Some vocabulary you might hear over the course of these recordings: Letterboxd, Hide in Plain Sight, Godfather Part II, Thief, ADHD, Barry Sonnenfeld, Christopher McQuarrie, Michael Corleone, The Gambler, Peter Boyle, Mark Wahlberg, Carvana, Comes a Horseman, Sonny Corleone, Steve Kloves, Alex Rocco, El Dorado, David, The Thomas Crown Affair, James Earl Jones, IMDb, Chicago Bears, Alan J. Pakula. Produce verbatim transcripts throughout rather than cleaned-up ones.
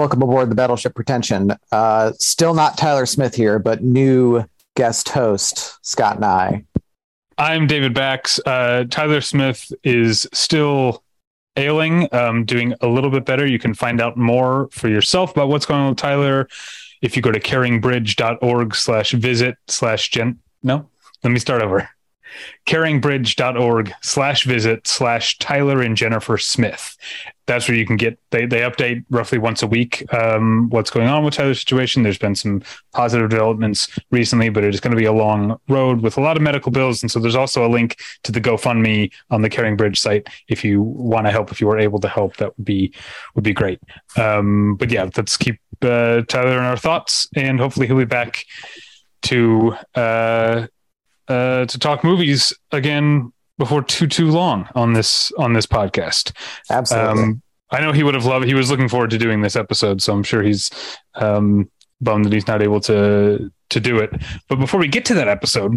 welcome aboard the Battleship Pretension. Uh, still not Tyler Smith here, but new guest host, Scott Nye. I'm David Bax. Uh, Tyler Smith is still ailing, um, doing a little bit better. You can find out more for yourself about what's going on with Tyler if you go to caringbridge.org slash visit slash gen. No, let me start over. caringbridge.org slash visit slash Tyler and Jennifer Smith. That's where you can get, they they update roughly once a week um, what's going on with Tyler's situation. There's been some positive developments recently, but it is going to be a long road with a lot of medical bills. And so there's also a link to the GoFundMe on the CaringBridge site. If you want to help, if you were able to help, that would be, would be great. Um, but yeah, let's keep uh, Tyler in our thoughts, and hopefully he'll be back to, uh, Uh, to talk movies again before too too long on this on this podcast. Absolutely. Um, I know he would have loved. He was looking forward to doing this episode, so I'm sure he's um, bummed that he's not able to to do it. But before we get to that episode,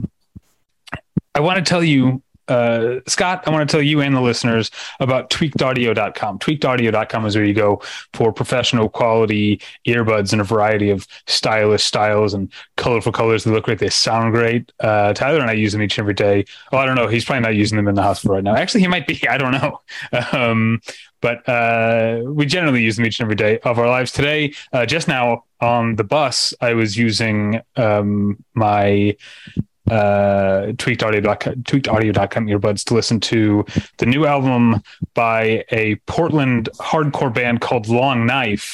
I want to tell you, uh, Scott, I want to tell you and the listeners about tweaked audio dot com. tweaked audio dot com is where you go for professional quality earbuds in a variety of stylish styles and colorful colors. They look great. They sound great. Uh, Tyler and I use them each and every day. Oh, I don't know. He's probably not using them in the hospital right now. Actually, he might be. I don't know. Um, but uh, we generally use them each and every day of our lives. Today, uh, just now on the bus, I was using um, my... uh tweaked audio dot com tweaked audio dot com earbuds to listen to the new album by a Portland hardcore band called Long Knife,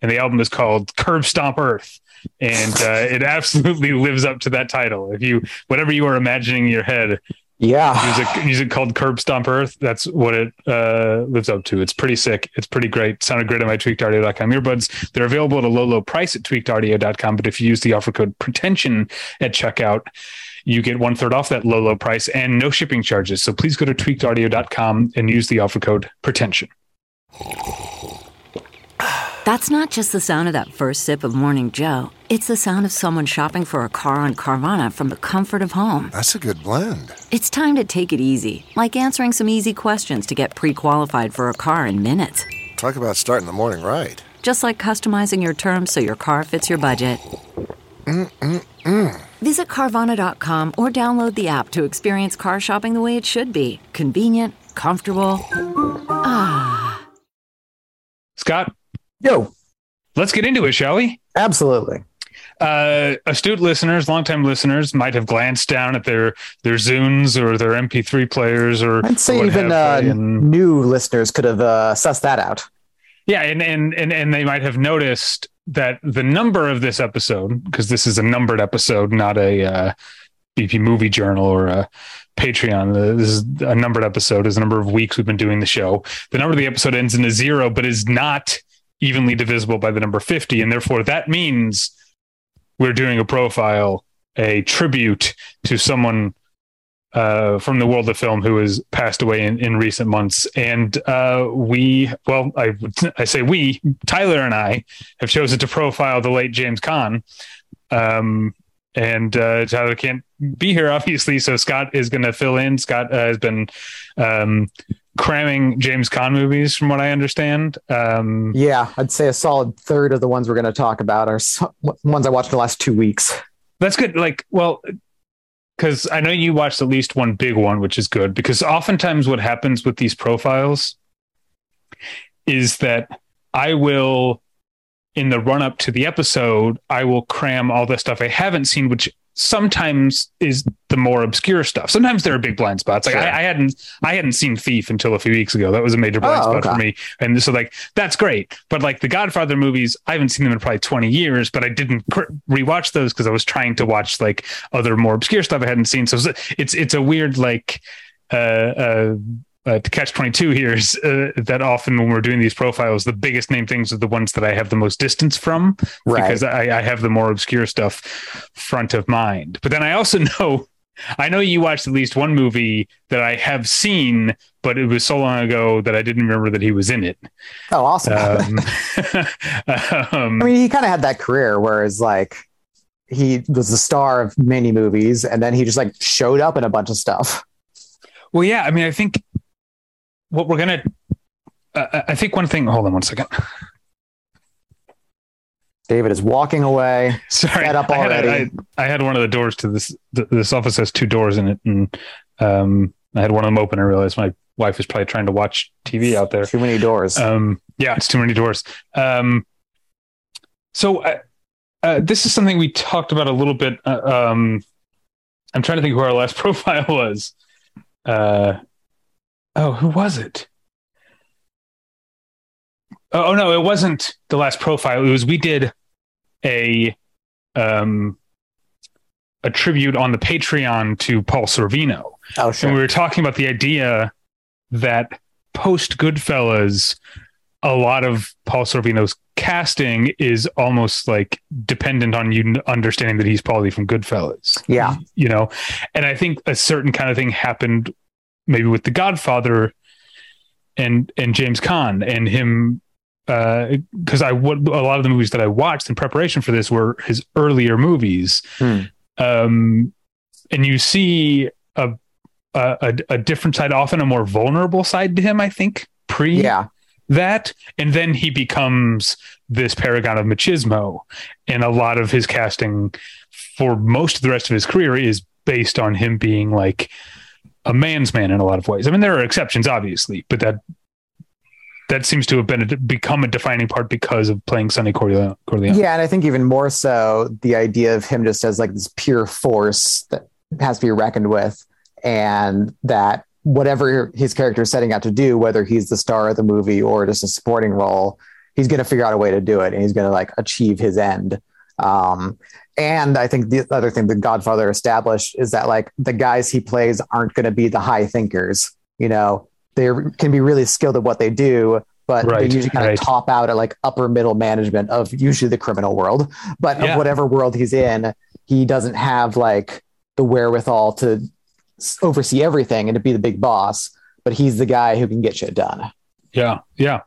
and the album is called Curb Stomp Earth, and uh, it absolutely lives up to that title. If you, whatever you are imagining in your head, yeah, music, music called Curb Stomp Earth, that's what it uh lives up to. It's pretty sick. It's pretty great. Sounded great on my tweaked audio dot com earbuds. They're available at a low low price at tweaked audio dot com, but if you use the offer code pretension at checkout, you get one third off that low low price and no shipping charges. So please go to tweaked audio dot com and use the offer code pretension. That's not just the sound of that first sip of Morning Joe. It's the sound of someone shopping for a car on Carvana from the comfort of home. That's a good blend. It's time to take it easy, like answering some easy questions to get pre-qualified for a car in minutes. Talk about starting the morning right. Just like customizing your terms so your car fits your budget. Mm-mm-mm. Visit Carvana dot com or download the app to experience car shopping the way it should be. Convenient, comfortable. Ah. Scott? Yo, let's get into it, shall we? Absolutely. Uh, astute listeners, longtime listeners might have glanced down at their their Zunes or their M P three players, or I'd say or even uh, and, new listeners could have uh, sussed that out. Yeah, and and and and they might have noticed that the number of this episode, because this is a numbered episode, not a uh, B P Movie Journal or a Patreon. This is a numbered episode. There's a number of weeks we've been doing the show. The number of the episode ends in a zero, but is not evenly divisible by the number fifty, and therefore that means we're doing a profile, a tribute to someone uh from the world of film who has passed away in, in recent months. And uh we well I I say we Tyler and I have chosen to profile the late James Caan, um and uh Tyler can't be here obviously, so Scott is going to fill in. Scott uh, has been um cramming James Caan movies from what I understand. Um yeah, I'd say a solid third of the ones we're going to talk about are so- ones I watched the last two weeks. That's good. Like, well, because I know you watched at least one big one, which is good, because oftentimes what happens with these profiles is that I will, in the run-up to the episode, I will cram all the stuff I haven't seen, which sometimes is the more obscure stuff. Sometimes there are big blind spots. Like, sure. I, I hadn't, I hadn't seen Thief until a few weeks ago. That was a major blind oh, spot okay. for me. And so, like, that's great. But like the Godfather movies, I haven't seen them in probably twenty years, but I didn't rewatch those because I was trying to watch like other more obscure stuff I hadn't seen. So it's, it's a weird, like, uh, uh, Uh, to catch twenty-two here is uh, that often when we're doing these profiles, the biggest name things are the ones that I have the most distance from, right? Because I, I have the more obscure stuff front of mind. But then I also know, I know you watched at least one movie that I have seen, but it was so long ago that I didn't remember that he was in it. Oh, awesome. Um, um, I mean, he kind of had that career where it's like, he was the star of many movies and then he just like showed up in a bunch of stuff. Well, yeah, I mean, I think what we're going to, uh, I think one thing, hold on one second. David is walking away. Sorry, up I, had already. A, I, I had one of the doors to this. Th- this office has two doors in it, and um, I had one of them open. I realized my wife is probably trying to watch T V out there. Too many doors. Um, yeah, it's too many doors. Um, so I, uh, this is something we talked about a little bit. Uh, um, I'm trying to think who our last profile was. Uh, oh, who was it? Oh, no, it wasn't the last profile. It was, we did a um, a tribute on the Patreon to Paul Sorvino. Oh, sure. And we were talking about the idea that post Goodfellas, a lot of Paul Sorvino's casting is almost like dependent on you understanding that he's Paulie from Goodfellas. Yeah. You know, and I think a certain kind of thing happened maybe with The Godfather and, and James Caan and him. Uh, because I would a lot of the movies that I watched in preparation for this were his earlier movies, hmm. um, and you see a, a a different side, often a more vulnerable side to him. I think pre yeah. that, and then he becomes this paragon of machismo, and a lot of his casting for most of the rest of his career is based on him being like a man's man in a lot of ways. I mean, there are exceptions, obviously, but that. That seems to have been a, become a defining part because of playing Sonny Corleone. Yeah, and I think even more so, the idea of him just as like this pure force that has to be reckoned with, and that whatever his character is setting out to do, whether he's the star of the movie or just a supporting role, he's going to figure out a way to do it, and he's going to like achieve his end. Um, and I think the other thing The Godfather established is that like the guys he plays aren't going to be the high thinkers, you know. They can be really skilled at what they do, but right, they usually kind right. of top out at like upper middle management of usually the criminal world, but yeah. of whatever world he's in, he doesn't have like the wherewithal to oversee everything and to be the big boss, but he's the guy who can get shit done. Yeah. Yeah.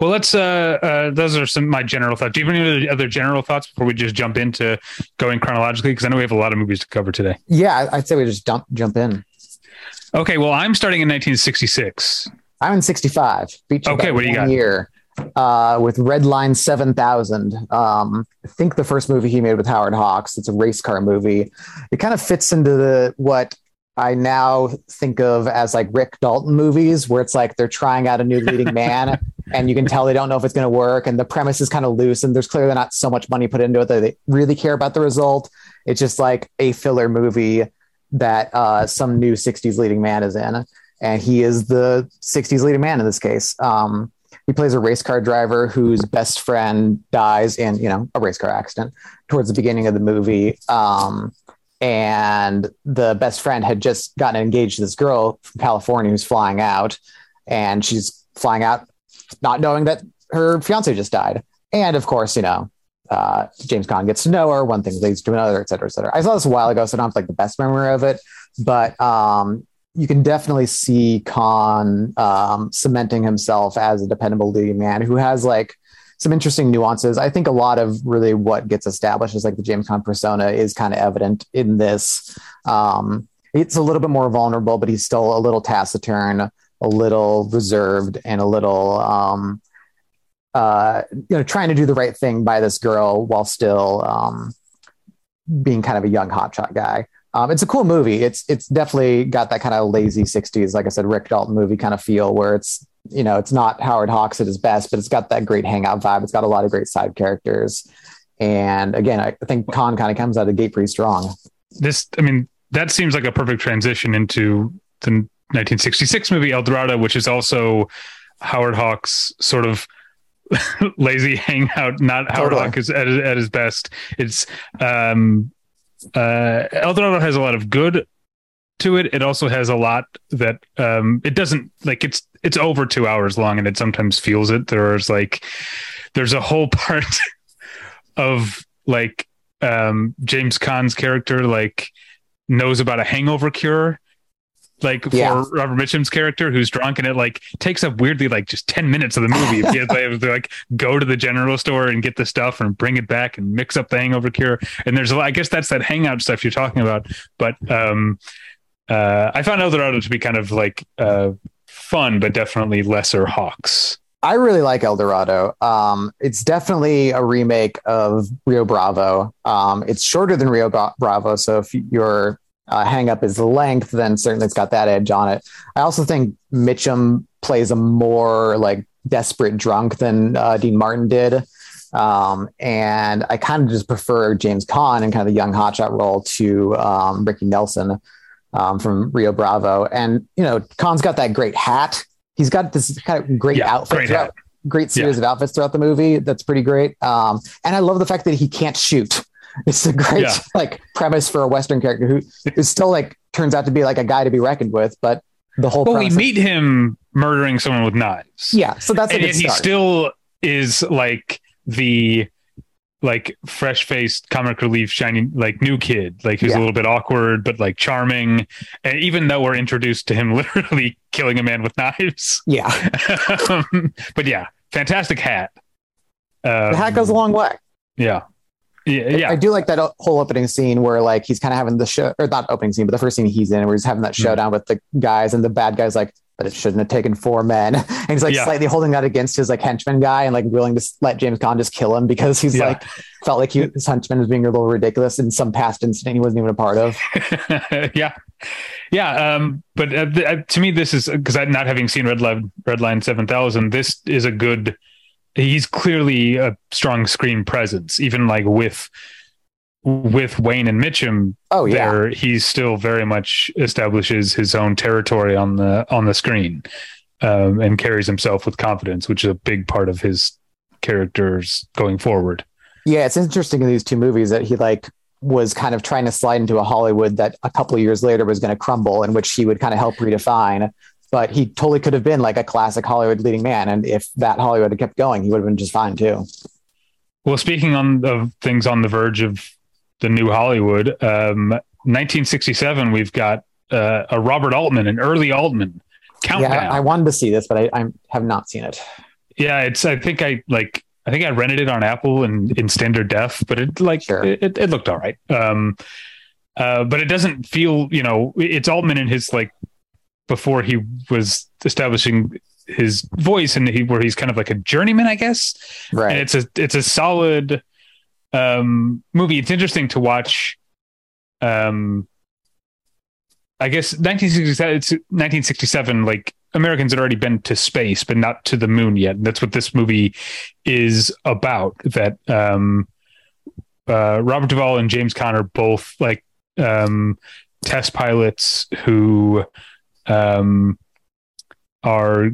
Well, let's, uh, uh, those are some, my general thoughts. Do you have any other general thoughts before we just jump into going chronologically? Cause I know we have a lot of movies to cover today. Yeah. I'd say we just dump, jump in. Okay, well, I'm starting in nineteen sixty-six. I'm in sixty-five. Okay, what do you got? Year, uh, with Red Line seven thousand. Um, I think the first movie he made with Howard Hawks. It's a race car movie. It kind of fits into the what I now think of as like Rick Dalton movies, where it's like they're trying out a new leading man, and you can tell they don't know if it's going to work, and the premise is kind of loose, and there's clearly not so much money put into it that they really care about the result. It's just like a filler movie that uh, some new sixties leading man is in, and he is the sixties leading man in this case. Um, he plays a race car driver whose best friend dies in, you know, a race car accident towards the beginning of the movie. Um, and the best friend had just gotten engaged to this girl from California who's flying out, and she's flying out not knowing that her fiance just died. And of course, you know, Uh, James Caan gets to know her, one thing leads to another, et cetera, et cetera. I saw this a while ago, so I don't have like the best memory of it, but um, you can definitely see Caan um, cementing himself as a dependable leading man who has like some interesting nuances. I think a lot of really what gets established is like the James Caan persona is kind of evident in this. Um, it's a little bit more vulnerable, but he's still a little taciturn, a little reserved, and a little... Um, Uh, you know, trying to do the right thing by this girl while still um, being kind of a young hotshot guy. Um, it's a cool movie. It's it's definitely got that kind of lazy sixties, like I said, Rick Dalton movie kind of feel where it's, you know, it's not Howard Hawks at his best, but it's got that great hangout vibe. It's got a lot of great side characters. And again, I think Caan kind of comes out of the gate pretty strong. This, I mean, that seems like a perfect transition into the nineteen sixty-six movie El Dorado, which is also Howard Hawks sort of lazy hangout, not Howard totally. Hawks at, at his best. It's um uh El Dorado has a lot of good to it. It also has a lot that um it doesn't like. It's it's over two hours long, and it sometimes feels it. There's like there's a whole part of like um James Caan's character like knows about a hangover cure. Like for yeah. Robert Mitchum's character, who's drunk, and it like takes up weirdly like just ten minutes of the movie. If you have to like go to the general store and get the stuff and bring it back and mix up the hangover cure, and there's a lot, I guess that's that hangout stuff you're talking about. But um, uh, I found El Dorado to be kind of like uh, fun, but definitely lesser Hawks. I really like El Dorado. Um, it's definitely a remake of Rio Bravo. Um, it's shorter than Rio Bravo, so if your uh, hang up is length, then certainly it's got that edge on it. I also think Mitchum plays a more like desperate drunk than uh, Dean Martin did. Um, and I kind of just prefer James Caan and kind of the young hotshot role to um, Ricky Nelson um, from Rio Bravo. And, you know, Caan's got that great hat. He's got this kind of great yeah, outfit, great, throughout, great series yeah. of outfits throughout the movie. That's pretty great. Um, and I love the fact that he can't shoot. It's a great yeah. like premise for a Western character who is still like turns out to be like a guy to be reckoned with. But the whole well, we meet of- him murdering someone with knives. Yeah, so that's a and good start. He still is like the like fresh-faced comic relief, shiny like new kid, like who's yeah. a little bit awkward but like charming. And even though we're introduced to him literally killing a man with knives, yeah. um, but yeah, fantastic hat. Um, the hat goes a long way. Yeah, yeah, yeah. I do like that whole opening scene where like he's kind of having the show, or not opening scene, but the first scene he's in, where he's having that showdown mm-hmm. with the guys, and the bad guy's like, but it shouldn't have taken four men. And he's like yeah. slightly holding that against his like henchman guy and like willing to let James Caan just kill him because he's yeah. like, felt like he, his henchman was being a little ridiculous in some past incident he wasn't even a part of. yeah. Yeah. Um, but uh, th- uh, to me, this is, cause I'm not having seen Red Line, Red Line seven thousand. This is a good, he's clearly a strong screen presence, even like with, with Wayne and Mitchum oh, yeah. there, he still very much establishes his own territory on the, on the screen um, and carries himself with confidence, which is a big part of his characters going forward. Yeah. It's interesting in these two movies that he like was kind of trying to slide into a Hollywood that a couple of years later was going to crumble, and which he would kind of help redefine, but he totally could have been like a classic Hollywood leading man. And if that Hollywood had kept going, he would have been just fine too. Well, speaking on of things on the verge of the new Hollywood, um, nineteen sixty-seven, we've got uh, a Robert Altman, an early Altman countdown. Yeah, I, I wanted to see this, but I, I have not seen it. Yeah, it's. I think I like. I think I rented it on Apple and in standard def, but it like sure. it, it, it looked all right. Um, uh, but it doesn't feel, you know, it's Altman in his like before he was establishing his voice, and he where he's kind of like a journeyman, I guess. Right. And it's a it's a solid. Um, movie. It's interesting to watch. Um, I guess nineteen sixty-seven, it's nineteen sixty-seven, like Americans had already been to space, but not to the moon yet. And that's what this movie is about. That um, uh, Robert Duvall and James Caan are both like um, test pilots who um, are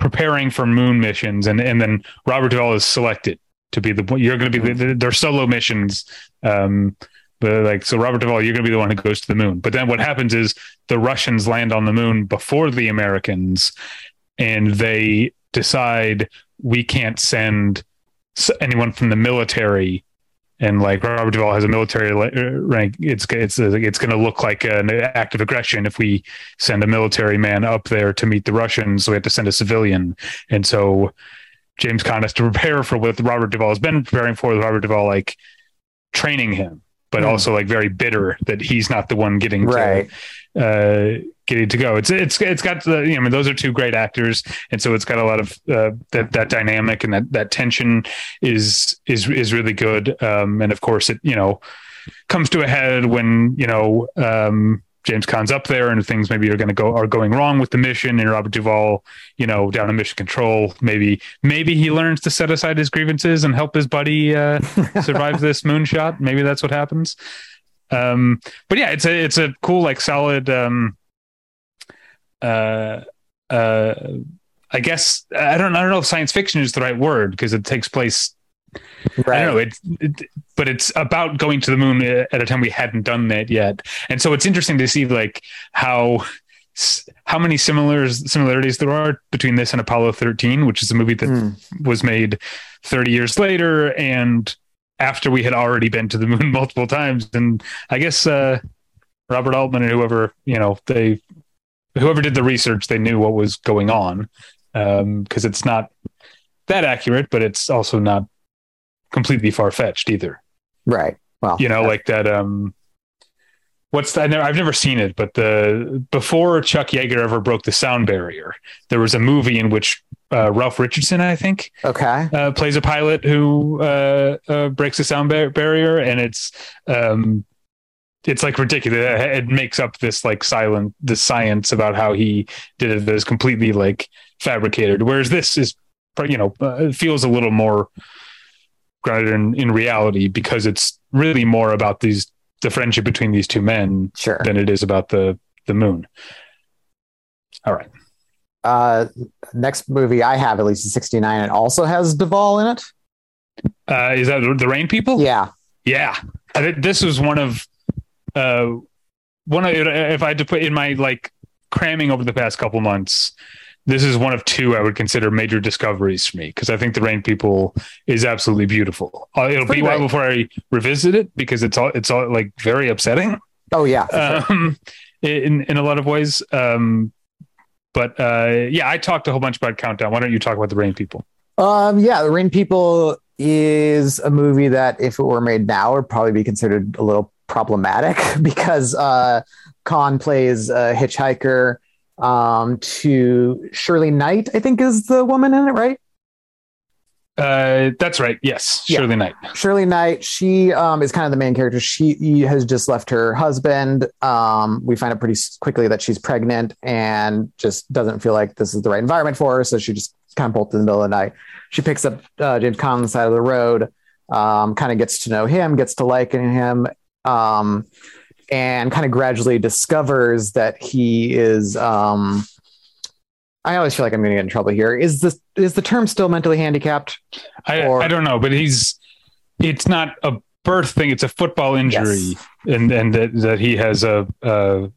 preparing for moon missions, and and then Robert Duvall is selected to be the you're going to be the, their solo missions, um, but like so Robert Duvall, you're going to be the one who goes to the moon. But then what happens is the Russians land on the moon before the Americans, and they decide we can't send anyone from the military. And like Robert Duvall has a military rank, it's it's it's going to look like an act of aggression if we send a military man up there to meet the Russians. So we have to send a civilian, and so. James Caan has to prepare for what Robert Duvall has been preparing for, Robert Duvall, like training him, but mm. also like very bitter that he's not the one getting, right. to, uh, getting to go. It's, it's, it's got, the, you know, I mean, those are two great actors. And so it's got a lot of, uh, that, that dynamic and that, that tension is, is, is really good. Um, and of course it, you know, comes to a head when, you know, um, James Caan's up there and things maybe are going to go are going wrong with the mission, and Robert Duvall, you know, down in mission control, maybe, maybe he learns to set aside his grievances and help his buddy uh, survive this moonshot. Maybe that's what happens. Um, but yeah, it's a, it's a cool, like solid, um, uh, uh, I guess, I don't, I don't know if science fiction is the right word, because it takes place. Right. I don't know, it, it, but it's about going to the moon at a time we hadn't done that yet, and so it's interesting to see like how how many similars similarities there are between this and Apollo thirteen, which is a movie that mm. was made thirty years later and after we had already been to the moon multiple times. And I guess uh, Robert Altman and whoever you know they whoever did the research, they knew what was going on, um, because it's not that accurate, but it's also not completely far-fetched either. Right. Well, you know, yeah. like that, um, what's that? I've never seen it, but the, before Chuck Yeager ever broke the sound barrier, there was a movie in which uh, Ralph Richardson, I think. Okay. Uh, plays a pilot who uh, uh, breaks the sound bar- barrier, and it's um, it's like ridiculous. It makes up this like silent, the science about how he did it that is completely like fabricated. Whereas this is, you know, uh, feels a little more grounded in, in reality, because it's really more about these the friendship between these two men sure. than it is about the the moon. All right. Uh, next movie I have, at least, is sixty-nine. It also has Duvall in it. Uh, is that The Rain People? Yeah. Yeah. I think this was one of, uh, one of, if I had to put in my like cramming over the past couple months, this is one of two I would consider major discoveries for me, because I think The Rain People is absolutely beautiful. Uh, it'll be a while before I revisit it, because it's all, it's all like very upsetting. Oh yeah. Um, sure. in, in a lot of ways. Um, But uh, yeah, I talked a whole bunch about Countdown. Why don't you talk about The Rain People? Um, yeah, The Rain People is a movie that, if it were made now, would probably be considered a little problematic, because uh, Caan plays a hitchhiker um, to Shirley Knight, I think is the woman in it, right? Uh, that's right. Yes. Yeah. Shirley Knight. Shirley Knight. She um, is kind of the main character. She has just left her husband. Um, we find out pretty quickly that she's pregnant and just doesn't feel like this is the right environment for her. So she just kind of bolts in the middle of the night. She picks up uh, James Caan on the side of the road, um, kind of gets to know him, gets to liking him, um, and kind of gradually discovers that he is... Um, I always feel like I'm going to get in trouble here. Is this, is the term still mentally handicapped? I, I don't know, but he's, it's not a birth thing. It's a football injury. Yes. And, and that, that he has a, uh,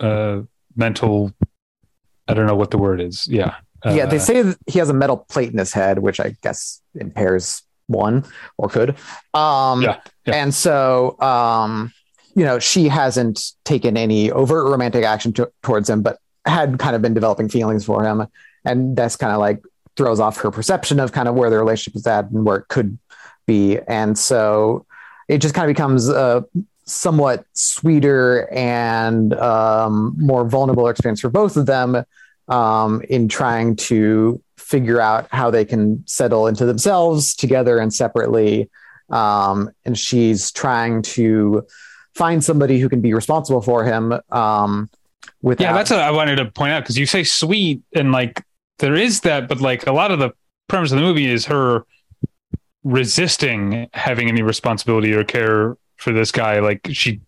uh, mental, I don't know what the word is. Yeah. Uh, yeah. They say that he has a metal plate in his head, which I guess impairs one or could. Um, yeah, yeah. and so, um, you know, she hasn't taken any overt romantic action to, towards him, but had kind of been developing feelings for him. And that's kind of like throws off her perception of kind of where the relationship is at and where it could be. And so it just kind of becomes a somewhat sweeter and um, more vulnerable experience for both of them um, in trying to figure out how they can settle into themselves together and separately. Um, and she's trying to find somebody who can be responsible for him. Um, Without. Yeah, that's what I wanted to point out, because you say sweet and like there is that, but like a lot of the premise of the movie is her resisting having any responsibility or care for this guy. Like she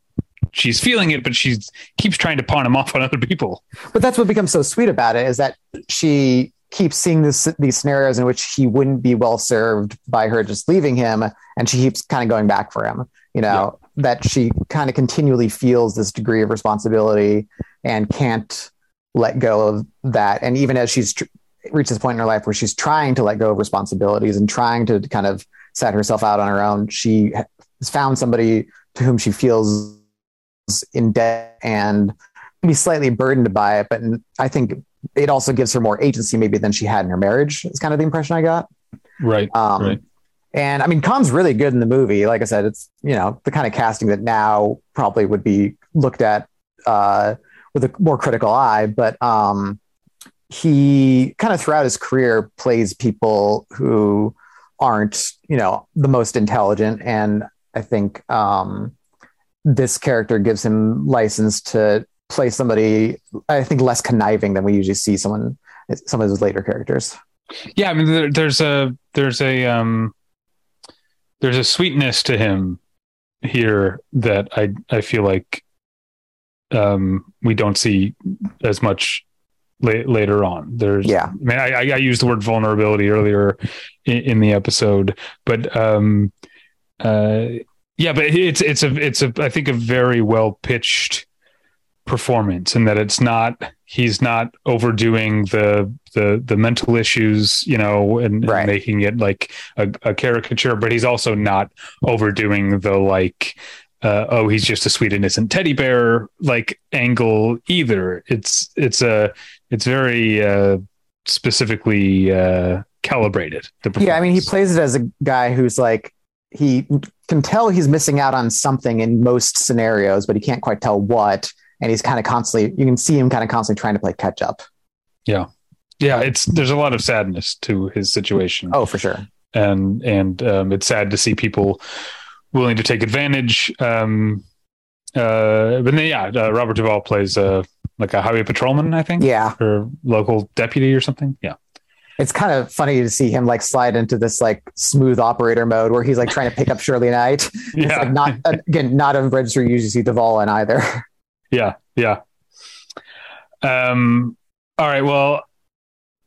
she's feeling it, but she keeps trying to pawn him off on other people. But that's what becomes so sweet about it, is that she keeps seeing this, these scenarios in which he wouldn't be well served by her just leaving him, and she keeps kind of going back for him, you know. Yeah. That she kind of continually feels this degree of responsibility and can't let go of that. And even as she's tr- reached this point in her life where she's trying to let go of responsibilities and trying to kind of set herself out on her own, she has found somebody to whom she feels in debt and be slightly burdened by it. But I think it also gives her more agency maybe than she had in her marriage, is kind of the impression I got. Right. Um, right. And I mean, Caan's really good in the movie. Like I said, it's, you know, the kind of casting that now probably would be looked at, uh, with a more critical eye, but um, he kind of throughout his career plays people who aren't, you know, the most intelligent. And I think um, this character gives him license to play somebody, I think, less conniving than we usually see someone, some of his later characters. Yeah. I mean, there, there's a, there's a, um, there's a sweetness to him here that I, I feel like, um we don't see as much la- later on. There's yeah i mean i i used the word vulnerability earlier in, in the episode, but um uh yeah but it's it's a it's a I think a very well pitched performance, in that it's not he's not overdoing the the the mental issues, you know, and, right. and making it like a, a caricature, but he's also not overdoing the like Uh, oh, he's just a sweet innocent teddy bear like angle either. It's it's a uh, it's very uh, specifically uh, calibrated. Yeah, I mean, he plays it as a guy who's like he can tell he's missing out on something in most scenarios, but he can't quite tell what. And he's kind of constantly, you can see him kind of constantly trying to play catch up. Yeah, yeah, it's there's a lot of sadness to his situation. Oh, for sure. And and um, it's sad to see people willing to take advantage. Um, uh, but then, yeah, uh, Robert Duvall plays a, like a highway patrolman, I think. Yeah. Or local deputy or something. Yeah. It's kind of funny to see him like slide into this like smooth operator mode where he's like trying to pick up Shirley Knight. Yeah. It's like not again, not a registered U G C Duvall in either. Yeah. Yeah. Um. All right. Well,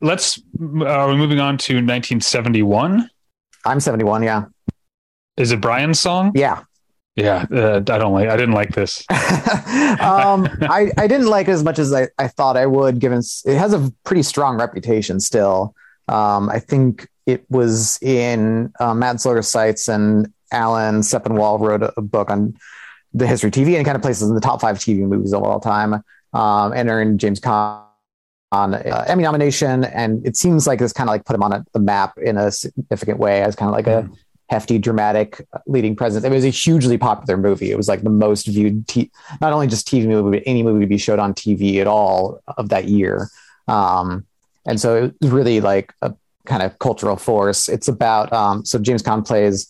let's. Are we moving on to nineteen seventy-one? I'm seventy-one. Yeah. Is it Brian's Song? Yeah. Yeah. Uh, I don't like. I didn't like this. um. I I didn't like it as much as I I thought I would. Given it has a pretty strong reputation still. Um. I think it was in uh, Matt Zilger-Seitz and Alan Sepinwall wrote a, a book on the history of T V and kind of places in the top five T V movies of all time. Um, and earned James Caan an uh, Emmy nomination, and it seems like this kind of like put him on a, the map in a significant way as kind of like mm. a hefty, dramatic leading presence. It was a hugely popular movie. It was like the most viewed, t- not only just T V movie, but any movie to be showed on T V at all of that year. Um, and so it was really like a kind of cultural force. It's about um, so James Caan plays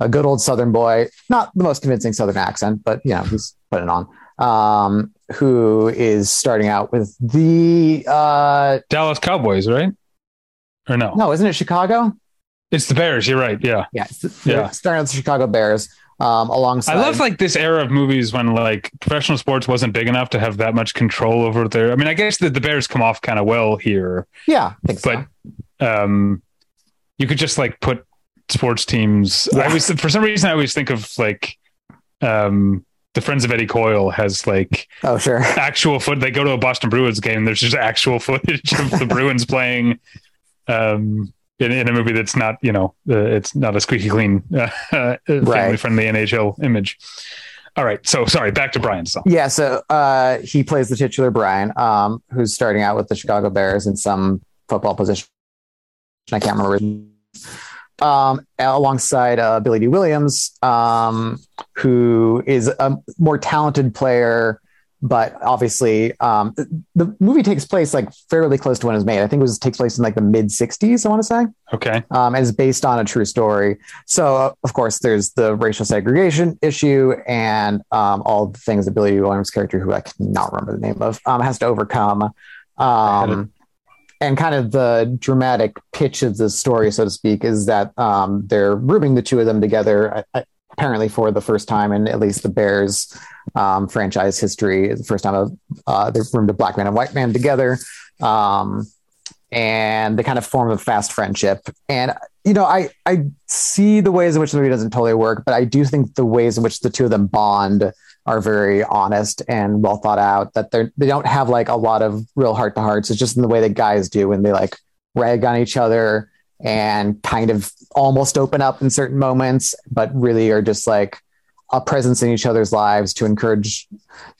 a good old Southern boy, not the most convincing Southern accent, but you know he's putting it on. Um, who is starting out with the uh, Dallas Cowboys, right? Or no? No, isn't it Chicago? It's the Bears. You're right. Yeah, yeah. yeah. Starting out with the Chicago Bears. Um, alongside, I love like this era of movies when like professional sports wasn't big enough to have that much control over their. I mean, I guess that the Bears come off kind of well here. Yeah, I think but so. um, you could just like put sports teams. Yeah. I always, for some reason, I always think of like. Um, The Friends of Eddie Coyle has like oh sure actual foot. They go to a Boston Bruins game. And there's just actual footage of the Bruins playing um, in, in a movie that's not you know uh, it's not a squeaky clean uh, family right. friendly N H L image. All right, so sorry, back to Brian's Song. Yeah, so uh, he plays the titular Brian, um, who's starting out with the Chicago Bears in some football position. I can't remember. Um, alongside uh, Billy Dee Williams, um, who is a more talented player, but obviously um, the, the movie takes place like fairly close to when it was made. I think it was takes place in like the mid sixties, I want to say. Okay. Um, and it's based on a true story. So uh, of course there's the racial segregation issue and um, all the things that Billy Dee Williams' character, who I cannot remember the name of, um, has to overcome. Um, And kind of the dramatic pitch of the story, so to speak, is that um, they're grouping the two of them together, uh, apparently for the first time in at least the Bears um, franchise history. It's the first time of, uh, they've roomed a black man and white man together. Um, and they kind of form a fast friendship. And, you know, I, I see the ways in which the movie doesn't totally work, but I do think the ways in which the two of them bond are very honest and well thought out, that they're, they don't have like a lot of real heart to hearts. It's just in the way that guys do when they like rag on each other and kind of almost open up in certain moments, but really are just like a presence in each other's lives to encourage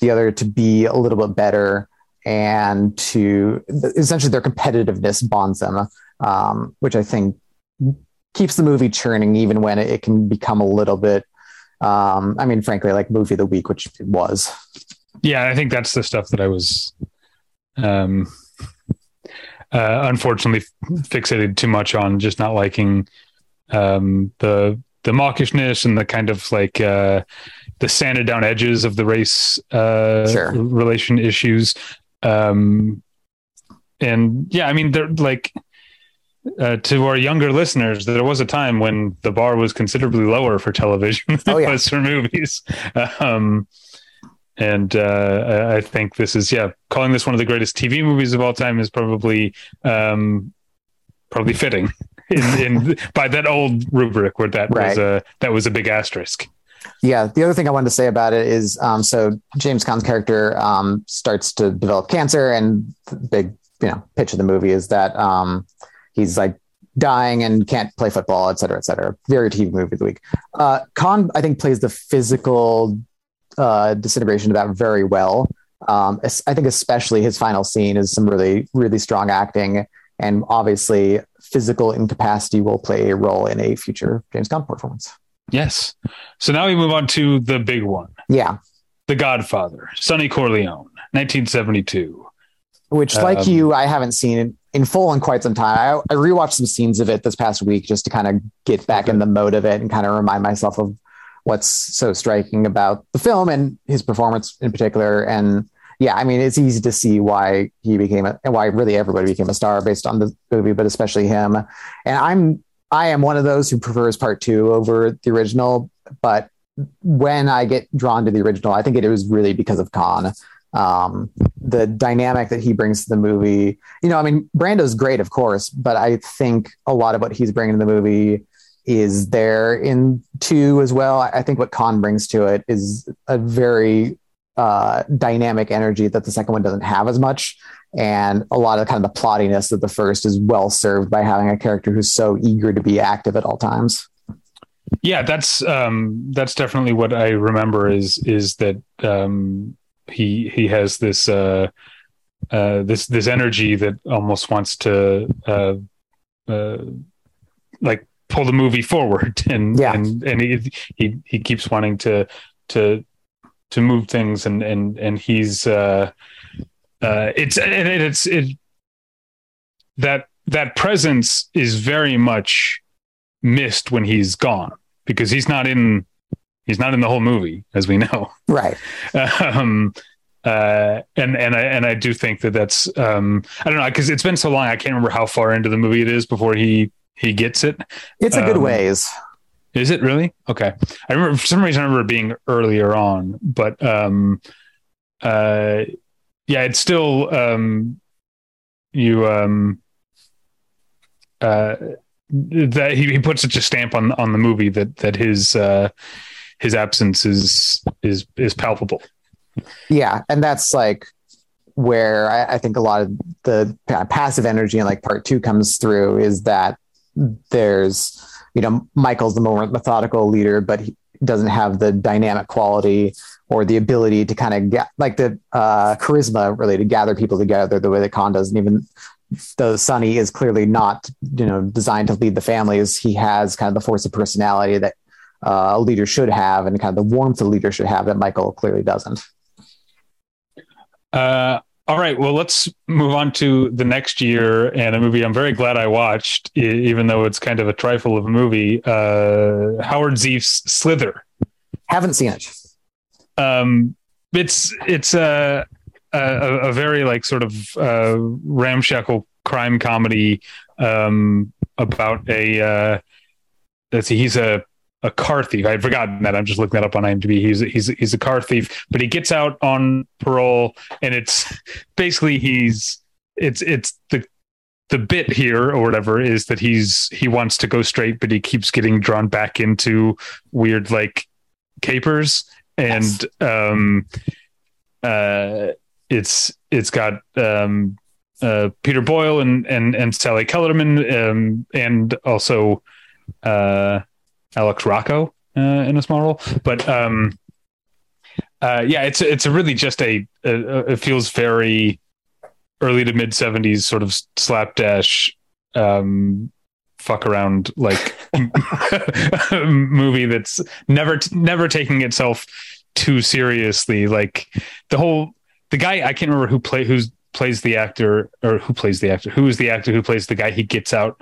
the other to be a little bit better. And to essentially their competitiveness bonds them, um, which I think keeps the movie churning, even when it can become a little bit, Um, I mean, frankly, like movie of the week, which it was. Yeah, I think that's the stuff that I was, um, uh, unfortunately, fixated too much on. Just not liking um, the the mawkishness and the kind of like uh, the sanded down edges of the race uh, sure. relation issues. Um, and yeah, I mean, they're like. Uh, to our younger listeners, there was a time when the bar was considerably lower for television than oh, yeah. it was for movies. Um, and uh, I think this is, yeah, calling this one of the greatest T V movies of all time is probably um, probably fitting in, in by that old rubric where that right. was a that was a big asterisk. Yeah. The other thing I wanted to say about it is, um, so James Caan's character um, starts to develop cancer, and the big you know pitch of the movie is that. Um, He's like dying and can't play football, et cetera, et cetera. Very T V movie of the week. Uh, Caan, I think, plays the physical uh, disintegration of that very well. Um, I think especially his final scene is some really, really strong acting. And obviously, physical incapacity will play a role in a future James Caan performance. Yes. So now we move on to the big one. Yeah. The Godfather, Sonny Corleone, nineteen seventy-two. Which, like um, you, I haven't seen in full in quite some time. I, I rewatched some scenes of it this past week just to kind of get back okay. in the mode of it and kind of remind myself of what's so striking about the film and his performance in particular. And yeah, I mean, it's easy to see why he became a, and why really everybody became a star based on the movie, but especially him. And I'm, I am one of those who prefers part two over the original, but when I get drawn to the original, I think it, it was really because of Caan. Um, the dynamic that he brings to the movie, you know, I mean, Brando's great, of course, but I think a lot of what he's bringing to the movie is there in two as well. I think what Caan brings to it is a very uh, dynamic energy that the second one doesn't have as much. And a lot of kind of the plottiness of the first is well served by having a character who's so eager to be active at all times. Yeah, that's, um, that's definitely what I remember is, is that, um, he, he has this, uh, uh, this, this energy that almost wants to, uh, uh, like pull the movie forward and, yeah. and, and he, he, he keeps wanting to, to, to move things. And, and, and he's, uh, uh, it's, and it's, it, that, that presence is very much missed when he's gone, because he's not in, he's not in the whole movie, as we know. Right. Um, uh, and, and I, and I do think that that's, um, I don't know, cause it's been so long. I can't remember how far into the movie it is before he, he gets it. It's a um, good ways. Is it really? Okay. I remember for some reason, I remember it being earlier on, but, um, uh, yeah, it's still, um, you, um, uh, that he, he puts such a stamp on, on the movie that, that his, uh, his absence is, is, is palpable. Yeah. And that's like where I, I think a lot of the kind of passive energy in like part two comes through, is that there's, you know, Michael's the more methodical leader, but he doesn't have the dynamic quality or the ability to kind of get like the uh, charisma really to gather people together the way that Caan does. And even though Sonny is clearly not, you know, designed to lead the families, he has kind of the force of personality that Uh, a leader should have, and kind of the warmth a leader should have that Michael clearly doesn't. Uh, all right. Well, let's move on to the next year and a movie I'm very glad I watched, even though it's kind of a trifle of a movie, uh, Howard Zeef's Slither. Haven't seen it. Um, it's, it's a, a, a very like sort of uh, ramshackle crime comedy um, about a, uh, let's see, he's a, a car thief. I'd forgotten that. I'm just looking that up on IMDb. He's he's he's a car thief, but he gets out on parole, and it's basically he's it's it's the the bit here or whatever is that he's he wants to go straight, but he keeps getting drawn back into weird like capers, and yes. um, uh, it's it's got um, uh, Peter Boyle and and and Sally Kellerman, um, and also. Uh, Alex Rocco uh, in a small role, but um, uh, yeah, it's it's a really just a, a, a it feels very early to mid seventies sort of slapdash um, fuck around like movie that's never never taking itself too seriously. Like the whole the guy I can't remember who play who's plays the actor or who plays the actor who is the actor who plays the guy he gets out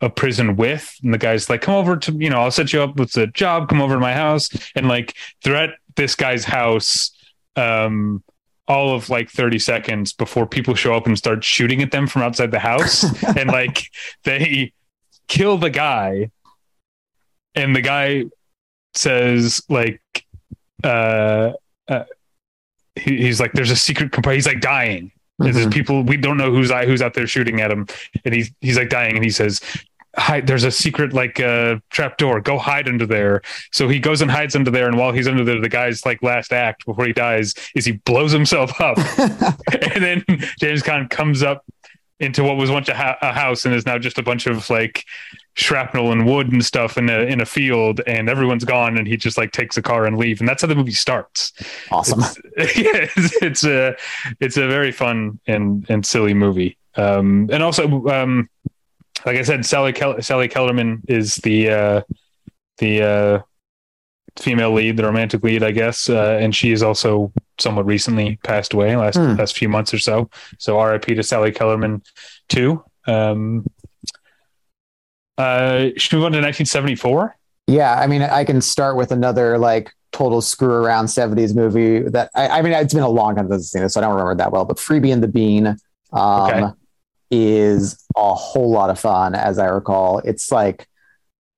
a prison with, and the guy's like, come over to, you know, I'll set you up with a job, come over to my house. And like they're at this guy's house um all of like thirty seconds before people show up and start shooting at them from outside the house. And like they kill the guy, and the guy says like uh, uh he, he's like, there's a secret comp-. He's like dying. Mm-hmm. There's people, we don't know who's I who's out there shooting at him, and he's he's like dying, and he says, "Hide." There's a secret like a uh, trap door. Go hide under there. So he goes and hides under there, and while he's under there, the guy's like last act before he dies is he blows himself up, and then James Caan comes up into what was once a, ha- a house and is now just a bunch of like shrapnel and wood and stuff in a in a field, and everyone's gone, and he just like takes a car and leave, and that's how the movie starts. Awesome. It's, yeah, it's, it's a it's a very fun and and silly movie, um, and also um, like I said, Sally Kel- Sally Kellerman is the uh, the uh, female lead, the romantic lead, I guess, uh, and she is also somewhat recently passed away last mm. last few months or so. So R I P to Sally Kellerman. two. Um, uh, should we move on to nineteen seventy-four? Yeah, I mean, I can start with another like total screw around seventies movie that I, I mean, it's been a long time since I've seen it, so I don't remember it that well. But Freebie and the Bean um, okay. is a whole lot of fun, as I recall. It's like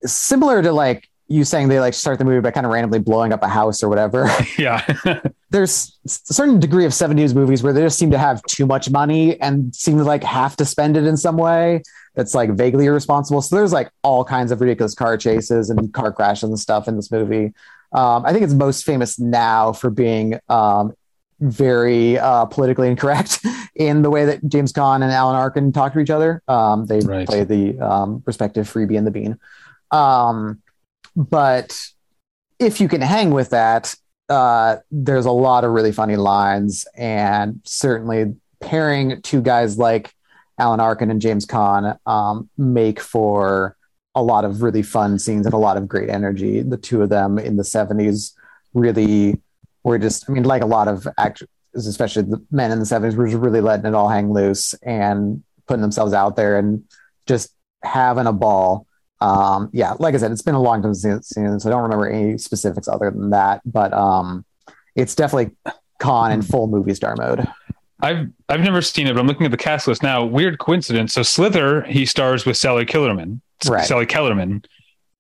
similar to like you saying they like start the movie by kind of randomly blowing up a house or whatever. Yeah. There's a certain degree of seventies movies where they just seem to have too much money and seem to like have to spend it in some way that's like vaguely irresponsible. So there's like all kinds of ridiculous car chases and car crashes and stuff in this movie. Um, I think it's most famous now for being um, very uh, politically incorrect in the way that James Caan and Alan Arkin talk to each other. Um, they right. play the um, respective Freebie and the Bean. Um, but if you can hang with that, uh, there's a lot of really funny lines, and certainly pairing two guys like Alan Arkin and James Caan um, make for a lot of really fun scenes and a lot of great energy. The two of them in the seventies really were just, I mean, like a lot of actors, especially the men in the seventies, were just really letting it all hang loose and putting themselves out there and just having a ball. Um, yeah, like I said, it's been a long time since so I don't remember any specifics other than that, but um, it's definitely Caan in full movie star mode. I've I've never seen it, but I'm looking at the cast list now. Weird coincidence. So Slither, he stars with Sally Kellerman. Right. Sally Kellerman.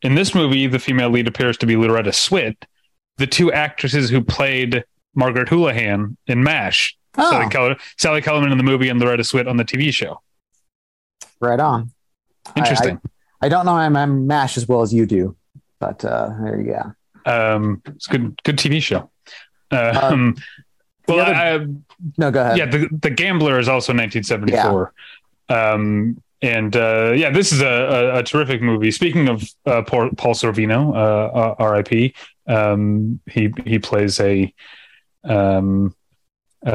In this movie, the female lead appears to be Loretta Swit, the two actresses who played Margaret Houlihan in MASH. Oh. Sally Keller- Sally Kellerman in the movie and Loretta Swit on the T V show. Right on. Interesting. I, I, I don't know I'm, I'm MASH as well as you do, but uh, there you go. Um, it's a good, good T V show. Uh, um, well, other... I, no, go ahead. Yeah, the, the Gambler is also nineteen seventy-four. Yeah. Um, And uh, yeah, this is a, a, a terrific movie. Speaking of uh, Paul, Paul Sorvino, uh, R I P, um, he he plays a um, uh,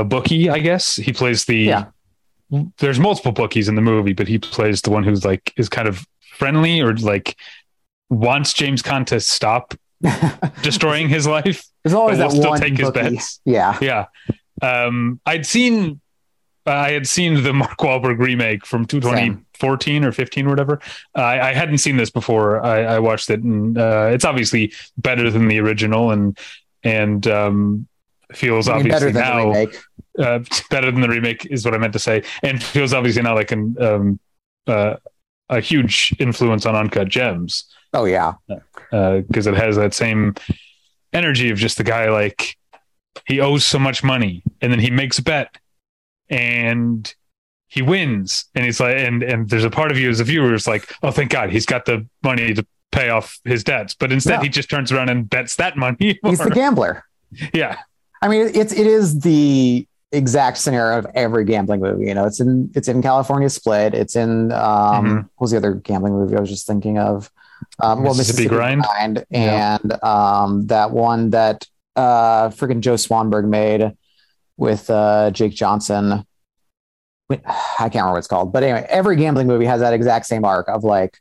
a bookie, I guess. He plays the. Yeah. There's multiple bookies in the movie, but he plays the one who's like is kind of friendly or like wants James Caan to stop destroying his life. There's always that still one take his bets. Yeah, yeah. Um, I'd seen. I had seen the Mark Wahlberg remake from twenty fourteen Same. or fifteen or whatever. Uh, I, I hadn't seen this before I, I watched it, and uh, it's obviously better than the original, and and um, feels I mean, obviously better now uh, better than the remake is what I meant to say, and feels obviously now like an um, uh, a huge influence on Uncut Gems. Oh yeah, because uh, it has that same energy of just the guy like he owes so much money, and then he makes a bet. And he wins, and he's like, and and there's a part of you as a viewer is like, oh, thank God, he's got the money to pay off his debts. But instead, yeah. he just turns around and bets that money. More. He's the gambler. Yeah, I mean, it's it is the exact scenario of every gambling movie. You know, it's in it's in California Split. It's in um, mm-hmm. what was the other gambling movie I was just thinking of? Um, well, Mississippi, Mississippi Grind, Grind and yeah. um, that one that uh, freaking Joe Swanberg made. With uh, Jake Johnson. I can't remember what it's called. But anyway, every gambling movie has that exact same arc of like,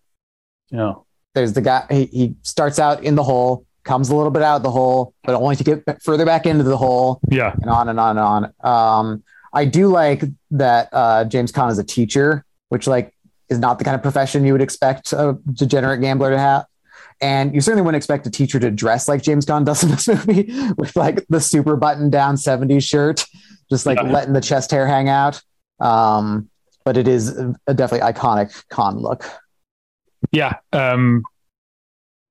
yeah. there's the guy, he, he starts out in the hole, comes a little bit out of the hole, but only to get further back into the hole. Yeah. And on and on and on. Um, I do like that uh, James Caan is a teacher, which like is not the kind of profession you would expect a degenerate gambler to have. And you certainly wouldn't expect a teacher to dress like James Caan does in this movie with like the super button down seventies shirt, just like yeah. letting the chest hair hang out. Um, but it is a definitely iconic Caan look. Yeah. Um,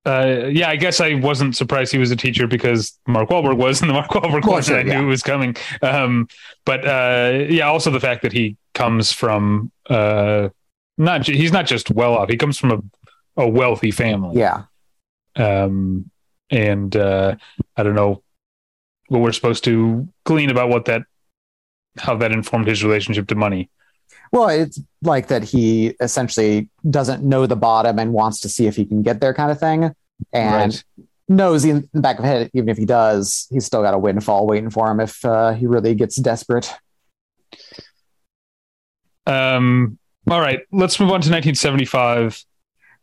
uh, yeah, I guess I wasn't surprised he was a teacher because Mark Wahlberg was in the Mark Wahlberg well, sure, I yeah. knew it was coming. Um, but uh, yeah, also the fact that he comes from uh, not, he's not just well off. He comes from a, a wealthy family. Yeah. Um, and, uh, I don't know what we're supposed to glean about what that, how that informed his relationship to money. Well, it's like that he essentially doesn't know the bottom and wants to see if he can get there kind of thing. And right. knows in the back of his head, even if he does, he's still got a windfall waiting for him if, uh, he really gets desperate. Um, all right, let's move on to nineteen seventy-five.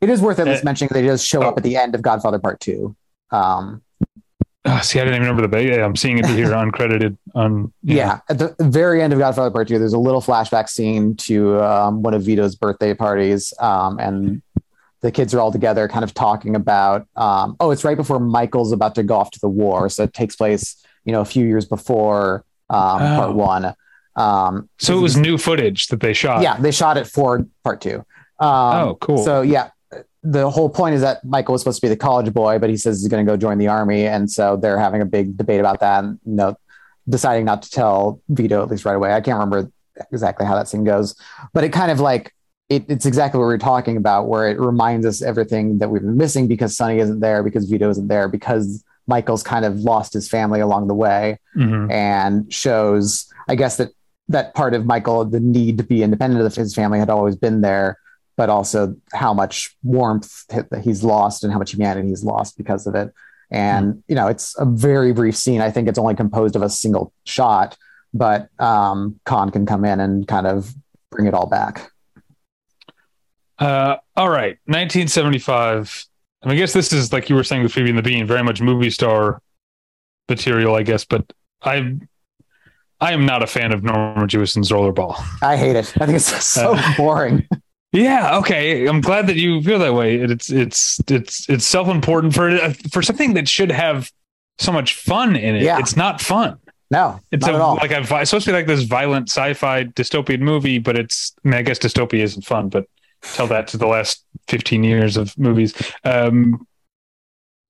It is worth at least mentioning they just show oh. up at the end of Godfather Part Two. Um, Oh, see, I didn't even remember the bait. I'm seeing it here uncredited. On, yeah. yeah. At the very end of Godfather Part Two, there's a little flashback scene to um, one of Vito's birthday parties. Um, and the kids are all together kind of talking about, um, oh, it's right before Michael's about to go off to the war. So it takes place, you know, a few years before um, oh. part one. Um, so it was new footage that they shot. Yeah. They shot it for part two. Um, oh, cool. So yeah. The whole point is that Michael was supposed to be the college boy, but he says he's going to go join the army. And so they're having a big debate about that and, you know, deciding not to tell Vito, at least right away. I can't remember exactly how that scene goes, but it kind of like, it, it's exactly what we were talking about, where it reminds us everything that we've been missing, because Sonny isn't there, because Vito isn't there, because Michael's kind of lost his family along the way, mm-hmm. and shows, I guess, that that part of Michael, the need to be independent of his family, had always been there, but also how much warmth he's lost and how much humanity he's lost because of it. And, mm. you know, it's a very brief scene. I think it's only composed of a single shot, but um, Caan can come in and kind of bring it all back. Uh, all right. nineteen seventy-five. And I guess this is, like you were saying with Phoebe and the Bean, very much movie star material, I guess, but I I am not a fan of Norman Jewison's Rollerball. I hate it. I think it's so uh, boring. Yeah. Okay. I'm glad that you feel that way. It's, it's, it's, it's self-important for, for something that should have so much fun in it. Yeah. It's not fun. No, it's not a, at all. Like a, it's supposed to be like this violent sci-fi dystopian movie, but it's, I mean, I guess dystopia isn't fun, but tell that to the last fifteen years of movies. Um,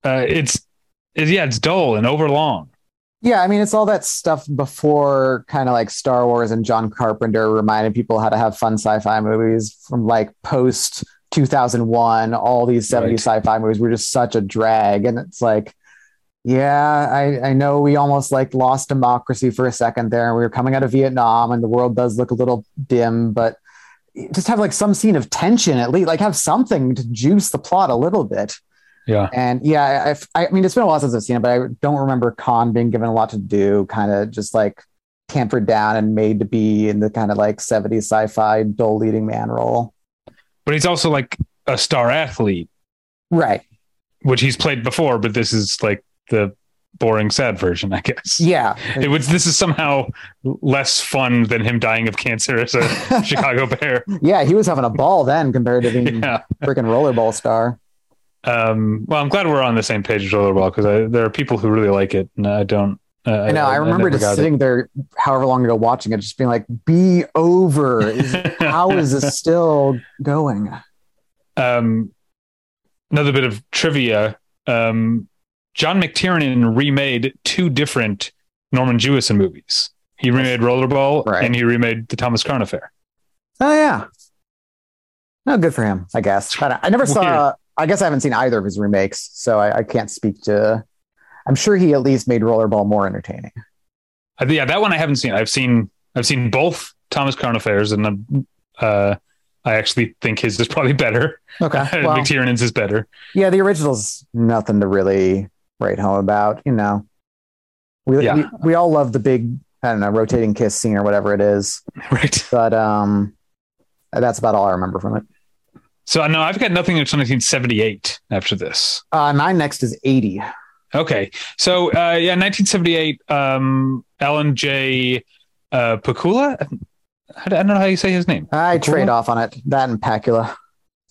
uh, it's, it, yeah, it's dull and overlong. Yeah, I mean, it's all that stuff before kind of like Star Wars and John Carpenter reminded people how to have fun sci-fi movies, from like post two thousand one, all these seventies right. sci-fi movies were just such a drag. And it's like, yeah, I, I know we almost like lost democracy for a second there, and we were coming out of Vietnam and the world does look a little dim, but just have like some scene of tension at least, like have something to juice the plot a little bit. Yeah. And yeah, I, I mean, it's been a while since I've seen it, but I don't remember Caan being given a lot to do, kind of just like tampered down and made to be in the kind of like seventies sci-fi dull leading man role. But he's also like a star athlete. Right. Which he's played before, but this is like the boring, sad version, I guess. Yeah. It was, this is somehow less fun than him dying of cancer as a Chicago Bear. Yeah. He was having a ball then compared to being yeah. a freaking Rollerball star. Um, well, I'm glad we're on the same page as Rollerball, because there are people who really like it, and I don't. Uh, I know. I, I remember I just sitting it. there, however long ago, watching it, just being like, "Be over! Is, how is this still going?" Um, another bit of trivia: um, John McTiernan remade two different Norman Jewison movies. He remade Rollerball, right. and he remade The Thomas Crown Affair. Oh yeah. No, good for him, I guess. I, I never Weird. saw. I guess I haven't seen either of his remakes, so I, I can't speak to... I'm sure he at least made Rollerball more entertaining. Uh, yeah, that one I haven't seen. I've seen I've seen both Thomas Crown Affairs, and uh, I actually think his is probably better. Okay, well, McTiernan's is better. Yeah, the original's nothing to really write home about, you know. We, yeah. we we all love the big, I don't know, rotating kiss scene or whatever it is. Right. But um, that's about all I remember from it. So no, I've got nothing until nineteen seventy-eight after this. Uh, my next is eighty. Okay. So uh, yeah, nineteen seventy-eight, um, Alan J. Uh, Pakula? I don't know how you say his name. I Pakula? Trade off on it. That and Pakula.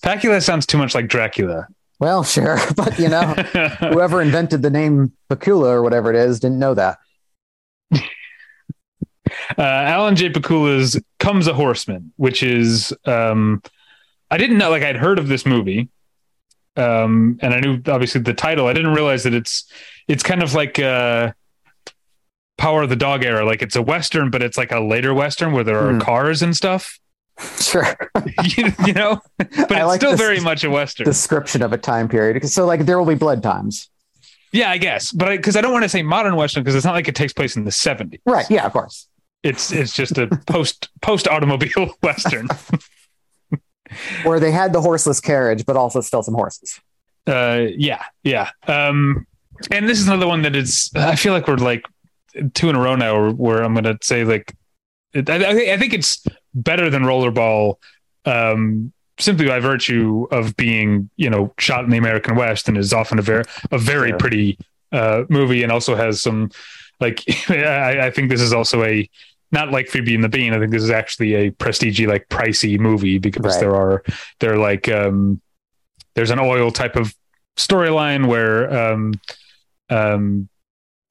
Pakula sounds too much like Dracula. Well, sure. But, you know, whoever invented the name Pakula or whatever it is didn't know that. uh, Alan J. Pakula's Comes a Horseman, which is... Um, I didn't know, like I'd heard of this movie, um, and I knew obviously the title. I didn't realize that it's it's kind of like uh, Power of the Dog era. Like it's a Western, but it's like a later Western where there are hmm. cars and stuff. Sure. you, you know? But I it's like still very much a Western. Description of a time period. So like There Will Be Blood times. Yeah, I guess. But because I, I don't want to say modern Western, because it's not like it takes place in the seventies. Right. Yeah, of course. It's, it's just a post, post-automobile Western. Where they had the horseless carriage, but also still some horses. Uh, yeah, yeah. Um, and this is another one that is, I feel like we're like two in a row now where I'm going to say like, it, I, I think it's better than Rollerball um, simply by virtue of being, you know, shot in the American West and is often a very, a very sure. pretty uh, movie, and also has some, like, I, I think this is also a, not like Phoebe and the Bean. I think this is actually a prestige-y, like pricey movie, because right. there are, they're like, um, there's an oil type of storyline where um, um,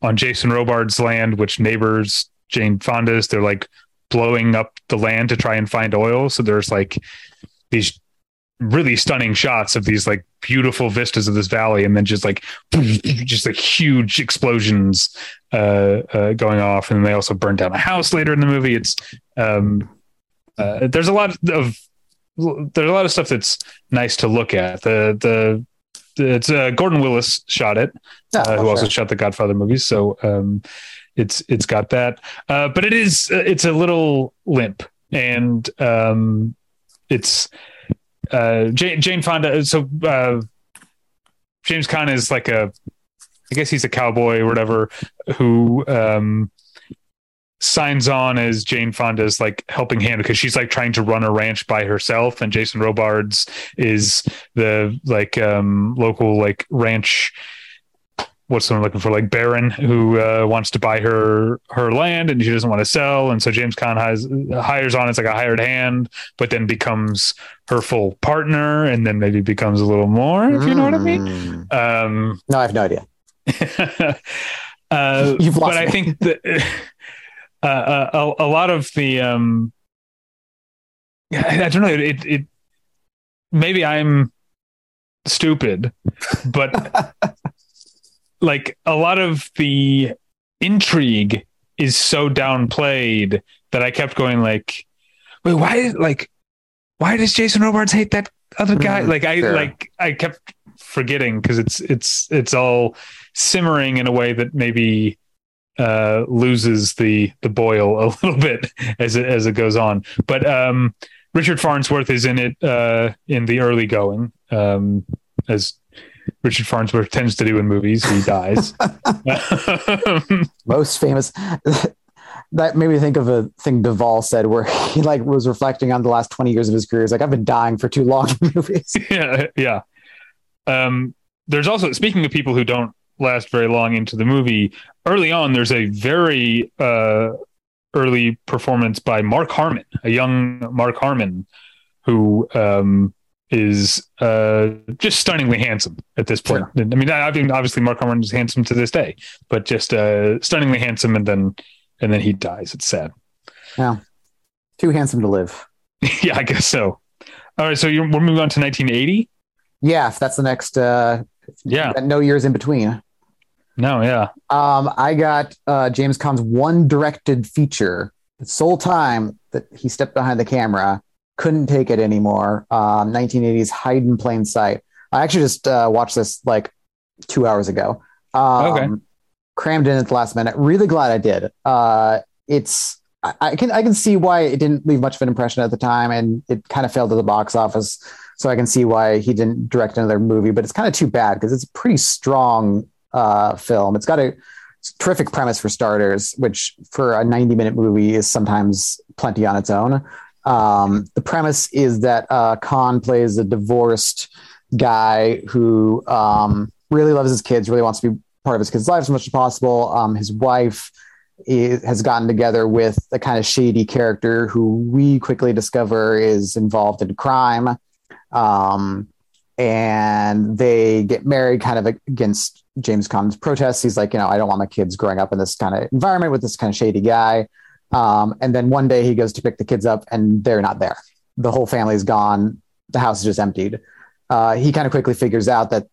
on Jason Robards' land, which neighbors Jane Fonda's, they're like blowing up the land to try and find oil. So there's like these really stunning shots of these like beautiful vistas of this valley, and then just like just like huge explosions uh, uh, going off. And they also burn down a house later in the movie. It's um, uh, there's a lot of there's a lot of stuff that's nice to look at. The the it's uh, Gordon Willis shot it, oh, uh, who sure. also shot the Godfather movies. So um, it's it's got that, uh, but it is it's a little limp, and um, it's. Uh, Jane, Jane Fonda. So uh, James Caan is like a, I guess he's a cowboy or whatever, who um, signs on as Jane Fonda's like helping hand, because she's like trying to run a ranch by herself, and Jason Robards is the like um, local like ranch. What's someone looking for? Like Baron, who uh, wants to buy her her land, and she doesn't want to sell. And so James Caan hires, hires on as like a hired hand, but then becomes her full partner, and then maybe becomes a little more, if you know mm. what I mean. Um, no, I have no idea. uh, You've lost but me. I think that uh, a, a lot of the um, I don't know. It, it maybe I'm stupid, but. Like a lot of the intrigue is so downplayed that I kept going like, wait, why, like, why does Jason Robards hate that other guy? Mm, like I, sure. like I kept forgetting, cause it's, it's, it's all simmering in a way that maybe uh, loses the, the boil a little bit as it, as it goes on. But um, Richard Farnsworth is in it uh, in the early going um, as, Richard Farnsworth tends to do in movies. He dies. Most famous. That made me think of a thing Duvall said, where he like was reflecting on the last twenty years of his career. He's like, I've been dying for too long in movies. Yeah. Yeah. Um, there's also, speaking of people who don't last very long into the movie, early on, there's a very uh, early performance by Mark Harmon, a young Mark Harmon who, um, is uh, just stunningly handsome at this point. Sure. I mean, I, I mean, obviously Mark Harmon is handsome to this day, but just uh, stunningly handsome, and then and then he dies. It's sad. Yeah, too handsome to live. Yeah, I guess so. All right, so you're, we're moving on to nineteen eighty. Yeah, if that's the next. Uh, yeah, no years in between. No, yeah. Um, I got uh, James Caan's one directed feature. The sole time that he stepped behind the camera. Couldn't take it anymore. Um, nineteen eighties Hide in Plain Sight. I actually just uh, watched this like two hours ago. Um, okay. Crammed in at the last minute. Really glad I did. Uh, it's I, I can I can see why it didn't leave much of an impression at the time, and it kind of failed at the box office. So I can see why he didn't direct another movie, but it's kind of too bad because it's a pretty strong uh, film. It's got a terrific premise for starters, which for a ninety minute movie is sometimes plenty on its own. Um, the premise is that uh, Caan plays a divorced guy who um, really loves his kids, really wants to be part of his kids' lives as much as possible. Um, his wife is, has gotten together with a kind of shady character who we quickly discover is involved in crime. Um, and they get married kind of against James Caan's protests. He's like, you know, I don't want my kids growing up in this kind of environment with this kind of shady guy. Um, and then one day he goes to pick the kids up and they're not there. The whole family is gone. The house is just emptied. Uh, he kind of quickly figures out that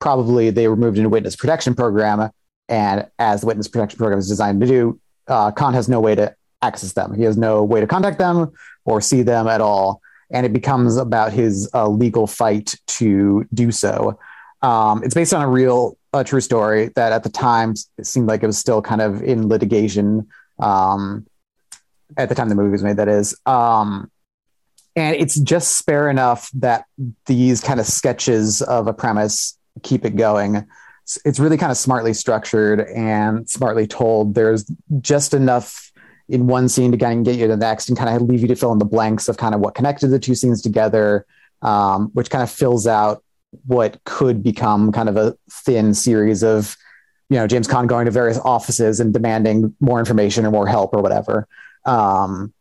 probably they were moved into witness protection program. And as the witness protection program is designed to do, uh, Caan has no way to access them. He has no way to contact them or see them at all. And it becomes about his uh, legal fight to do so. Um, it's based on a real, a true story that at the time it seemed like it was still kind of in litigation. Um, at the time the movie was made, that is. Um, and it's just spare enough that these kind of sketches of a premise keep it going. It's really kind of smartly structured and smartly told. There's just enough in one scene to kind of get you to the next and kind of leave you to fill in the blanks of kind of what connected the two scenes together, um, which kind of fills out what could become kind of a thin series of you know, James Caan going to various offices and demanding more information or more help or whatever. Um,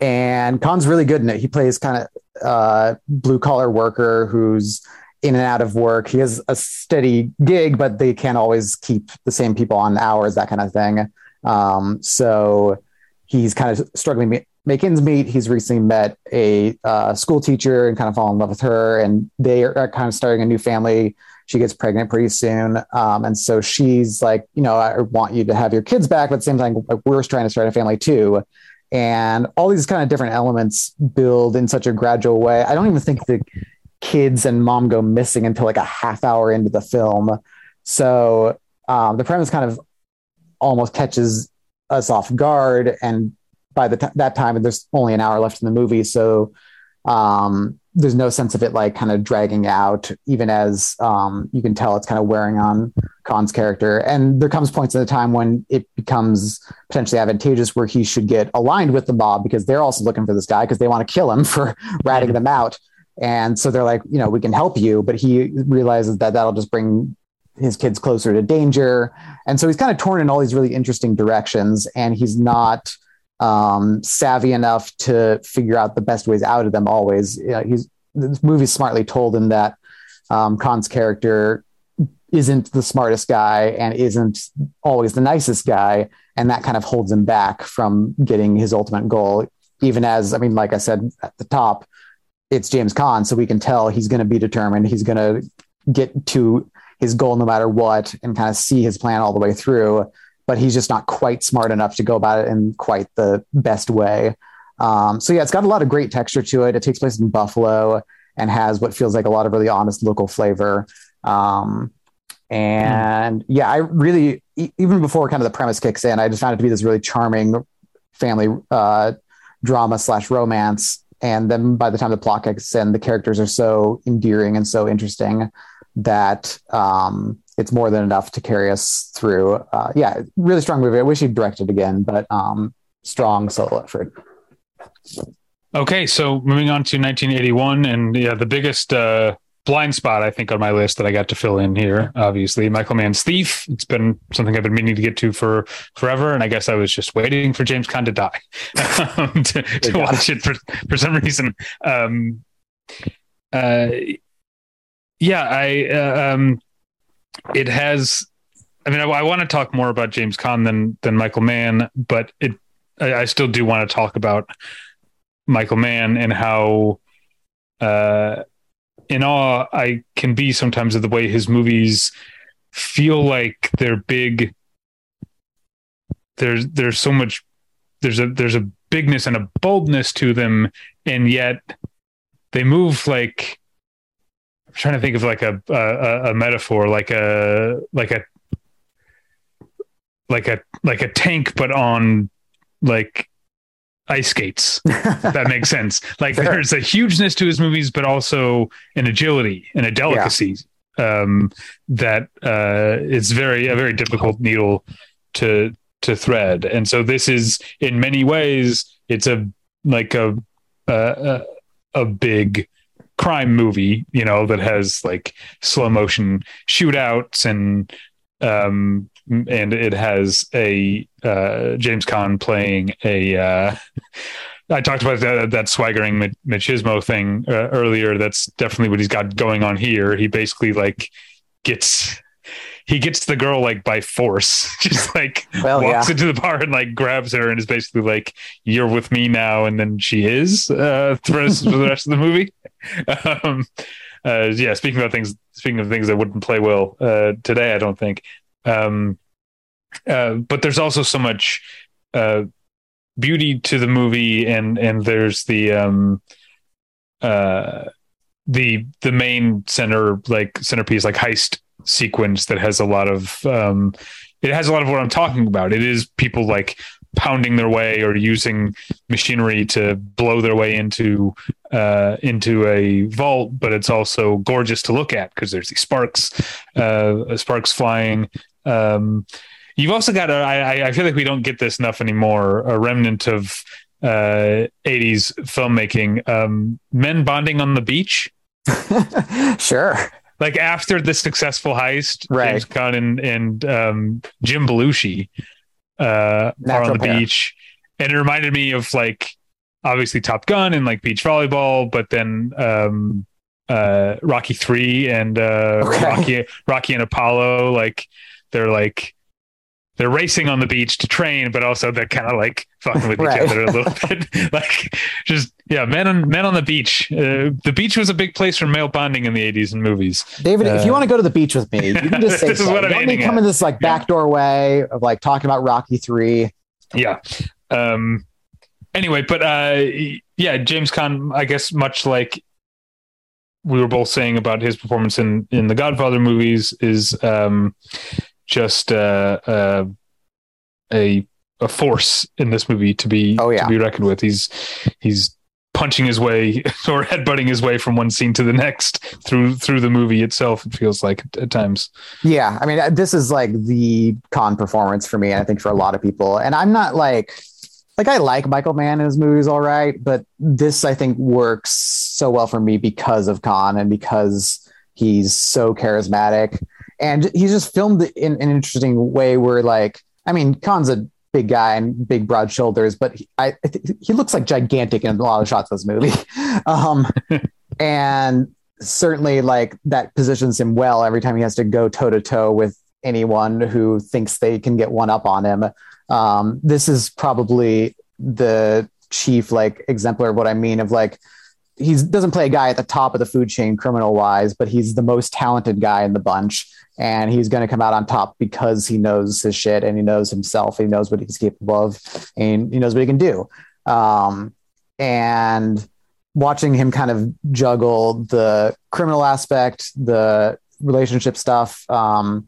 and Caan's really good in it. He plays kind of uh blue collar worker who's in and out of work. He has a steady gig, but they can't always keep the same people on hours, that kind of thing. Um, so he's kind of struggling to make ends meet. He's recently met a uh, school teacher and kind of fallen in love with her, and they are kind of starting a new family. She gets pregnant pretty soon. Um, and so she's like, you know, I want you to have your kids back, but at the same time, like, we're trying to start a family too. And all these kind of different elements build in such a gradual way. I don't even think the kids and mom go missing until like a half hour into the film. So um, the premise kind of almost catches us off guard. And by the t- that time, there's only an hour left in the movie. So um, there's no sense of it, like, kind of dragging out, even as um, you can tell it's kind of wearing on Caan's character. And there comes points in the time when it becomes potentially advantageous, where he should get aligned with the mob, because they're also looking for this guy because they want to kill him for ratting them out. And so they're like, you know, we can help you, but he realizes that that'll just bring his kids closer to danger. And so he's kind of torn in all these really interesting directions, and he's not um, savvy enough to figure out the best ways out of them always. You know, he's, this movie's smartly told in that um, Caan's character isn't the smartest guy and isn't always the nicest guy. And that kind of holds him back from getting his ultimate goal, even as, I mean, like I said at the top, it's James Caan, so we can tell he's going to be determined. He's going to get to his goal no matter what and kind of see his plan all the way through, but he's just not quite smart enough to go about it in quite the best way. Um, so yeah, it's got a lot of great texture to it. It takes place in Buffalo and has what feels like a lot of really honest local flavor. Um, and mm. yeah, I really, even before kind of the premise kicks in, I just found it to be this really charming family uh, drama slash romance. And then by the time the plot kicks in, the characters are so endearing and so interesting that um, it's more than enough to carry us through. Uh, yeah, really strong movie. I wish he'd directed again, but um, strong solo effort. Okay, so moving on to nineteen eighty-one, and yeah, the biggest uh, blind spot, I think, on my list that I got to fill in here, obviously, Michael Mann's Thief. It's been something I've been meaning to get to for forever, and I guess I was just waiting for James Caan to die um, to, to watch it for, for some reason. Um, uh, yeah, I uh, um, it has. I mean, I, I want to talk more about James Caan than than Michael Mann, but it. I, I still do want to talk about Michael Mann and how. Uh, In awe, I can be sometimes of the way his movies feel like they're big. There's there's so much there's a there's a bigness and a boldness to them, and yet they move like, I'm trying to think of like a a, a metaphor, like a like a like a like a tank, but on like ice skates, if that makes sense. Like sure. There's a hugeness to his movies, but also an agility and a delicacy yeah. um, that uh, it's very, a very difficult needle to, to thread. And so this is, in many ways, it's a, like a, a, a big crime movie, you know, that has like slow motion shootouts and, um, and it has a uh, James Caan playing a. Uh, I talked about that, that swaggering machismo thing uh, earlier. That's definitely what he's got going on here. He basically like gets he gets the girl like by force, just like well, walks yeah. into the bar and like grabs her and is basically like, "You're with me now," and then she is uh, for, the for the rest of the movie. Um, uh, yeah, speaking about things, speaking of things that wouldn't play well uh, today, I don't think. Um, uh, but there's also so much, uh, beauty to the movie, and, and there's the, um, uh, the, the main center, like centerpiece, like heist sequence that has a lot of, um, it has a lot of what I'm talking about. It is people like pounding their way or using machinery to blow their way into, uh, into a vault, but it's also gorgeous to look at because there's these sparks, uh, sparks flying. Um, you've also got a, I, I feel like we don't get this enough anymore, a remnant of uh, eighties filmmaking, um, men bonding on the beach. Sure. Like after the successful heist, right. James Caan and, and um, Jim Belushi uh, are on the pair. beach. And it reminded me of like, obviously Top Gun and like beach volleyball, but then um, uh, Rocky three and uh, okay. Rocky, Rocky and Apollo. Like they're like, they're racing on the beach to train, but also they're kind of like fucking with right. each other a little bit. Like just, yeah, men on, men on the beach. Uh, the beach was a big place for male bonding in the eighties and movies. David, uh, if you want to go to the beach with me, you can just say this so. Is what I'm aiming at. Come in this like back doorway of like talking about Rocky three. Yeah. Um, anyway, but uh, yeah, James Caan, I guess much like we were both saying about his performance in, in the Godfather movies is, um, just uh, uh, a a force in this movie to be oh, yeah. to be reckoned with. He's he's punching his way or headbutting his way from one scene to the next through through the movie itself. It feels like at times. Yeah, I mean, this is like the Caan performance for me, and I think for a lot of people. And I'm not like like I like Michael Mann in his movies, all right, but this I think works so well for me because of Caan and because he's so charismatic. And he's just filmed in an interesting way where, like, I mean, Caan's a big guy and big, broad shoulders, but he, I, I th- he looks like gigantic in a lot of shots of this movie. Um, and certainly, like, that positions him well every time he has to go toe to toe with anyone who thinks they can get one up on him. Um, this is probably the chief, like, exemplar of what I mean of, like, he doesn't play a guy at the top of the food chain criminal wise, but he's the most talented guy in the bunch. And he's going to come out on top because he knows his shit and he knows himself. He knows what he's capable of and he knows what he can do. Um, and watching him kind of juggle the criminal aspect, the relationship stuff, um,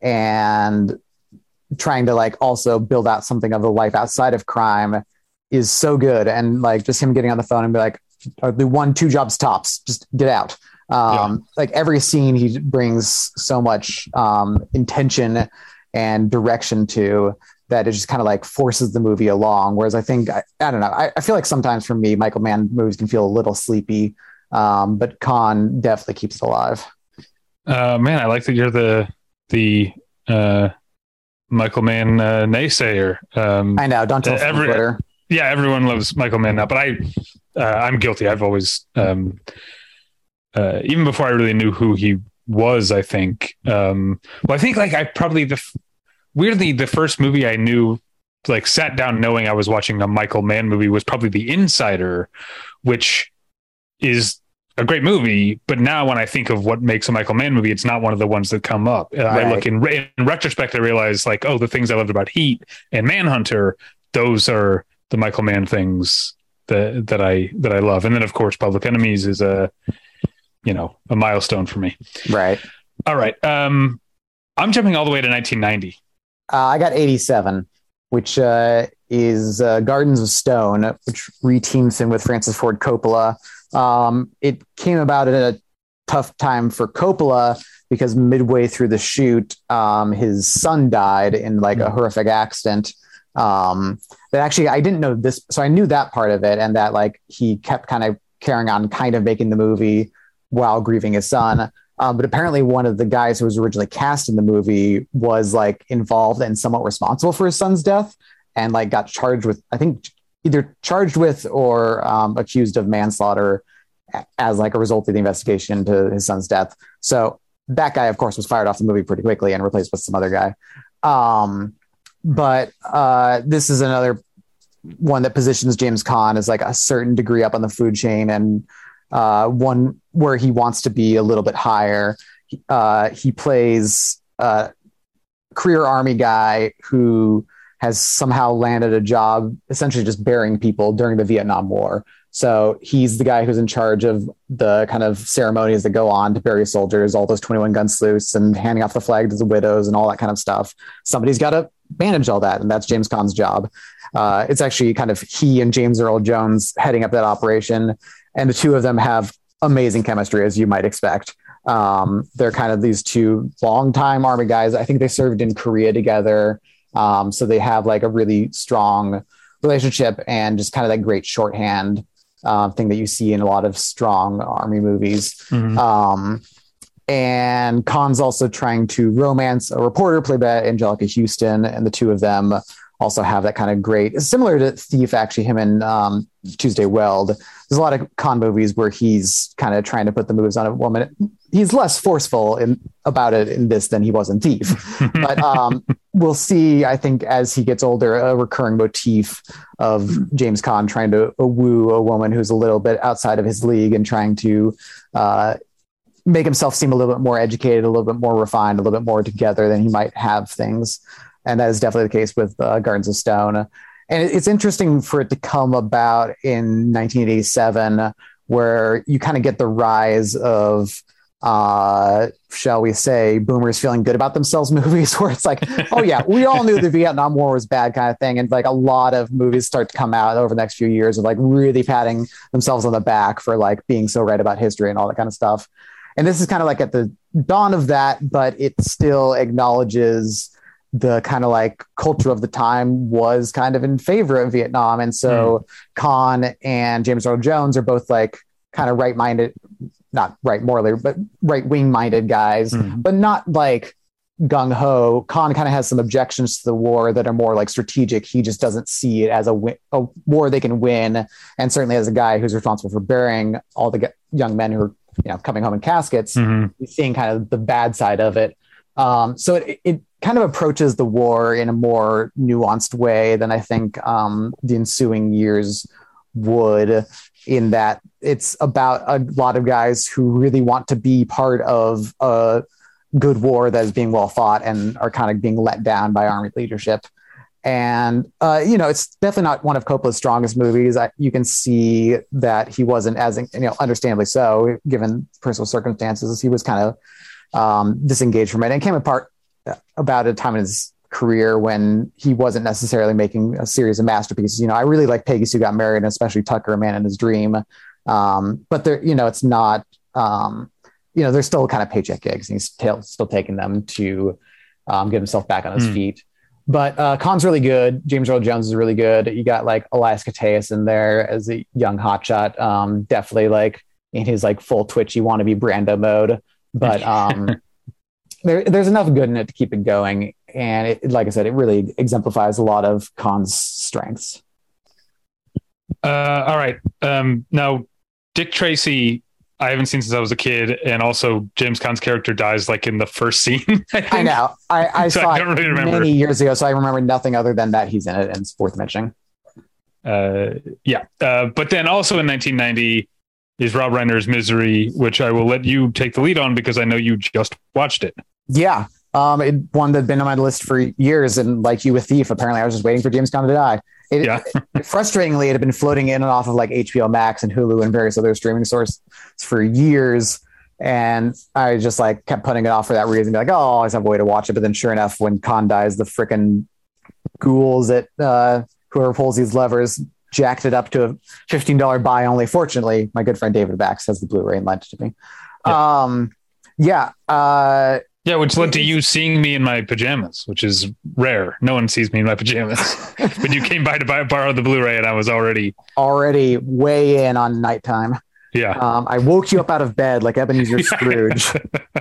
and trying to like also build out something of a life outside of crime is so good. And like just him getting on the phone and be like, or the one, two jobs tops, just get out. Um, yeah. Like every scene he brings so much, um, intention and direction to that. It just kind of like forces the movie along. Whereas I think, I, I don't know, I, I feel like sometimes for me, Michael Mann movies can feel a little sleepy. Um, but Caan definitely keeps it alive. Uh, man, I like that. You're the, the, uh, Michael Mann, uh, naysayer. Um, I know. Don't tell us on Twitter. Yeah. Everyone loves Michael Mann now, but I, Uh, I'm guilty. I've always, um, uh, even before I really knew who he was, I think, um, well, I think like I probably the f- weirdly, the first movie I knew, like sat down knowing I was watching a Michael Mann movie was probably The Insider, which is a great movie. But now when I think of what makes a Michael Mann movie, it's not one of the ones that come up. And right. I look in, re- in retrospect, I realize like, oh, the things I loved about Heat and Manhunter, those are the Michael Mann things That, that I that I love, and then of course Public Enemies is a you know a milestone for me. Right. All right. Um, I'm jumping all the way to nineteen ninety. Uh, I got eighty-seven, which uh, is uh, Gardens of Stone, which reteams him with Francis Ford Coppola. Um, it came about at a tough time for Coppola because midway through the shoot, um, his son died in like a horrific accident. Um, that actually I didn't know this, so I knew that part of it, and that like he kept kind of carrying on, kind of making the movie while grieving his son. Um, but apparently, one of the guys who was originally cast in the movie was like involved and somewhat responsible for his son's death, and like got charged with, I think, either charged with or um, accused of manslaughter as like a result of the investigation into his son's death. So that guy, of course, was fired off the movie pretty quickly and replaced with some other guy. Um, But uh, this is another one that positions James Caan as like a certain degree up on the food chain, and uh, one where he wants to be a little bit higher. Uh, he plays a career army guy who has somehow landed a job essentially just burying people during the Vietnam War. So he's the guy who's in charge of the kind of ceremonies that go on to bury soldiers, all those twenty-one gun salutes and handing off the flag to the widows and all that kind of stuff. Somebody's got to manage all that, and that's James Caan's job. Uh, it's actually kind of he and James Earl Jones heading up that operation, and the two of them have amazing chemistry, as you might expect. Um, they're kind of these two longtime Army guys. I think they served in Korea together, um, so they have like a really strong relationship and just kind of that great shorthand uh, thing that you see in a lot of strong Army movies. Mm-hmm. Um, And Caan's also trying to romance a reporter played by Angelica Houston, and the two of them also have that kind of great, similar to Thief, actually, him and um, Tuesday Weld. There's a lot of Caan movies where he's kind of trying to put the moves on a woman. He's less forceful in about it in this than he was in Thief. But um, we'll see, I think, as he gets older, a recurring motif of James Caan trying to woo a woman who's a little bit outside of his league and trying to uh, make himself seem a little bit more educated, a little bit more refined, a little bit more together than he might have things. And that is definitely the case with uh, Gardens of Stone. And it's interesting for it to come about in nineteen eighty-seven, where you kind of get the rise of, uh, shall we say, boomers feeling good about themselves movies, where it's like, oh yeah, we all knew the Vietnam War was bad kind of thing. And like a lot of movies start to come out over the next few years of like really patting themselves on the back for like being so right about history and all that kind of stuff. And this is kind of like at the dawn of that, but it still acknowledges the kind of like culture of the time was kind of in favor of Vietnam. And so mm. Caan and James Earl Jones are both like kind of right-minded, not right morally, but right-wing minded guys, mm. but not like gung-ho. Caan kind of has some objections to the war that are more like strategic. He just doesn't see it as a, win- a war they can win. And certainly as a guy who's responsible for burying all the g- young men who are, you know, coming home in caskets, mm-hmm. he's seeing kind of the bad side of it. Um, so it, it kind of approaches the war in a more nuanced way than I think um, the ensuing years would, in that it's about a lot of guys who really want to be part of a good war that is being well fought and are kind of being let down by army leadership. And, uh, you know, it's definitely not one of Coppola's strongest movies. I, you can see that he wasn't as, you know, understandably so, given personal circumstances, he was kind of um, disengaged from it and came apart about a time in his career when he wasn't necessarily making a series of masterpieces. You know, I really like Peggy's Who Got Married, and especially Tucker, A Man in His Dream. Um, but there, you know, it's not, um, you know, they're still kind of paycheck gigs, and he's t- still taking them to um, get himself back on his mm. feet. But uh, Caan's really good. James Earl Jones is really good. You got like Elias Koteas in there as a young hotshot, um, definitely like in his like full twitchy wannabe Brando mode. But um, there, there's enough good in it to keep it going. And it, like I said, it really exemplifies a lot of Caan's strengths. Uh, all right. Um, now, Dick Tracy, I haven't seen since I was a kid. And also James Caan's character dies like in the first scene. I, I know. I, I so saw I don't it really remember. many years ago. So I remember nothing other than that he's in it, and it's worth mentioning. Uh, yeah. Uh, but then also in nineteen ninety is Rob Reiner's Misery, which I will let you take the lead on because I know you just watched it. Yeah. Um, it, one that had been on my list for years, and like you with Thief, apparently I was just waiting for James Caan to die. It, yeah. it, frustratingly, it had been floating in and off of like H B O Max and Hulu and various other streaming sources for years, and I just like kept putting it off for that reason. Be like, oh, I'll always have a way to watch it. But then, sure enough, when Caan dies, the frickin' ghouls at uh, whoever pulls these levers jacked it up to a fifteen dollars buy only. Fortunately, my good friend David Bax has the Blu-ray and lent it to me. Yeah. Um, yeah. Uh, Yeah, which led to you seeing me in my pajamas, which is rare. No one sees me in my pajamas. But you came by to buy, borrow the Blu-ray, and I was already... Already way in on nighttime. Yeah. Um, I woke you up out of bed like Ebenezer Scrooge.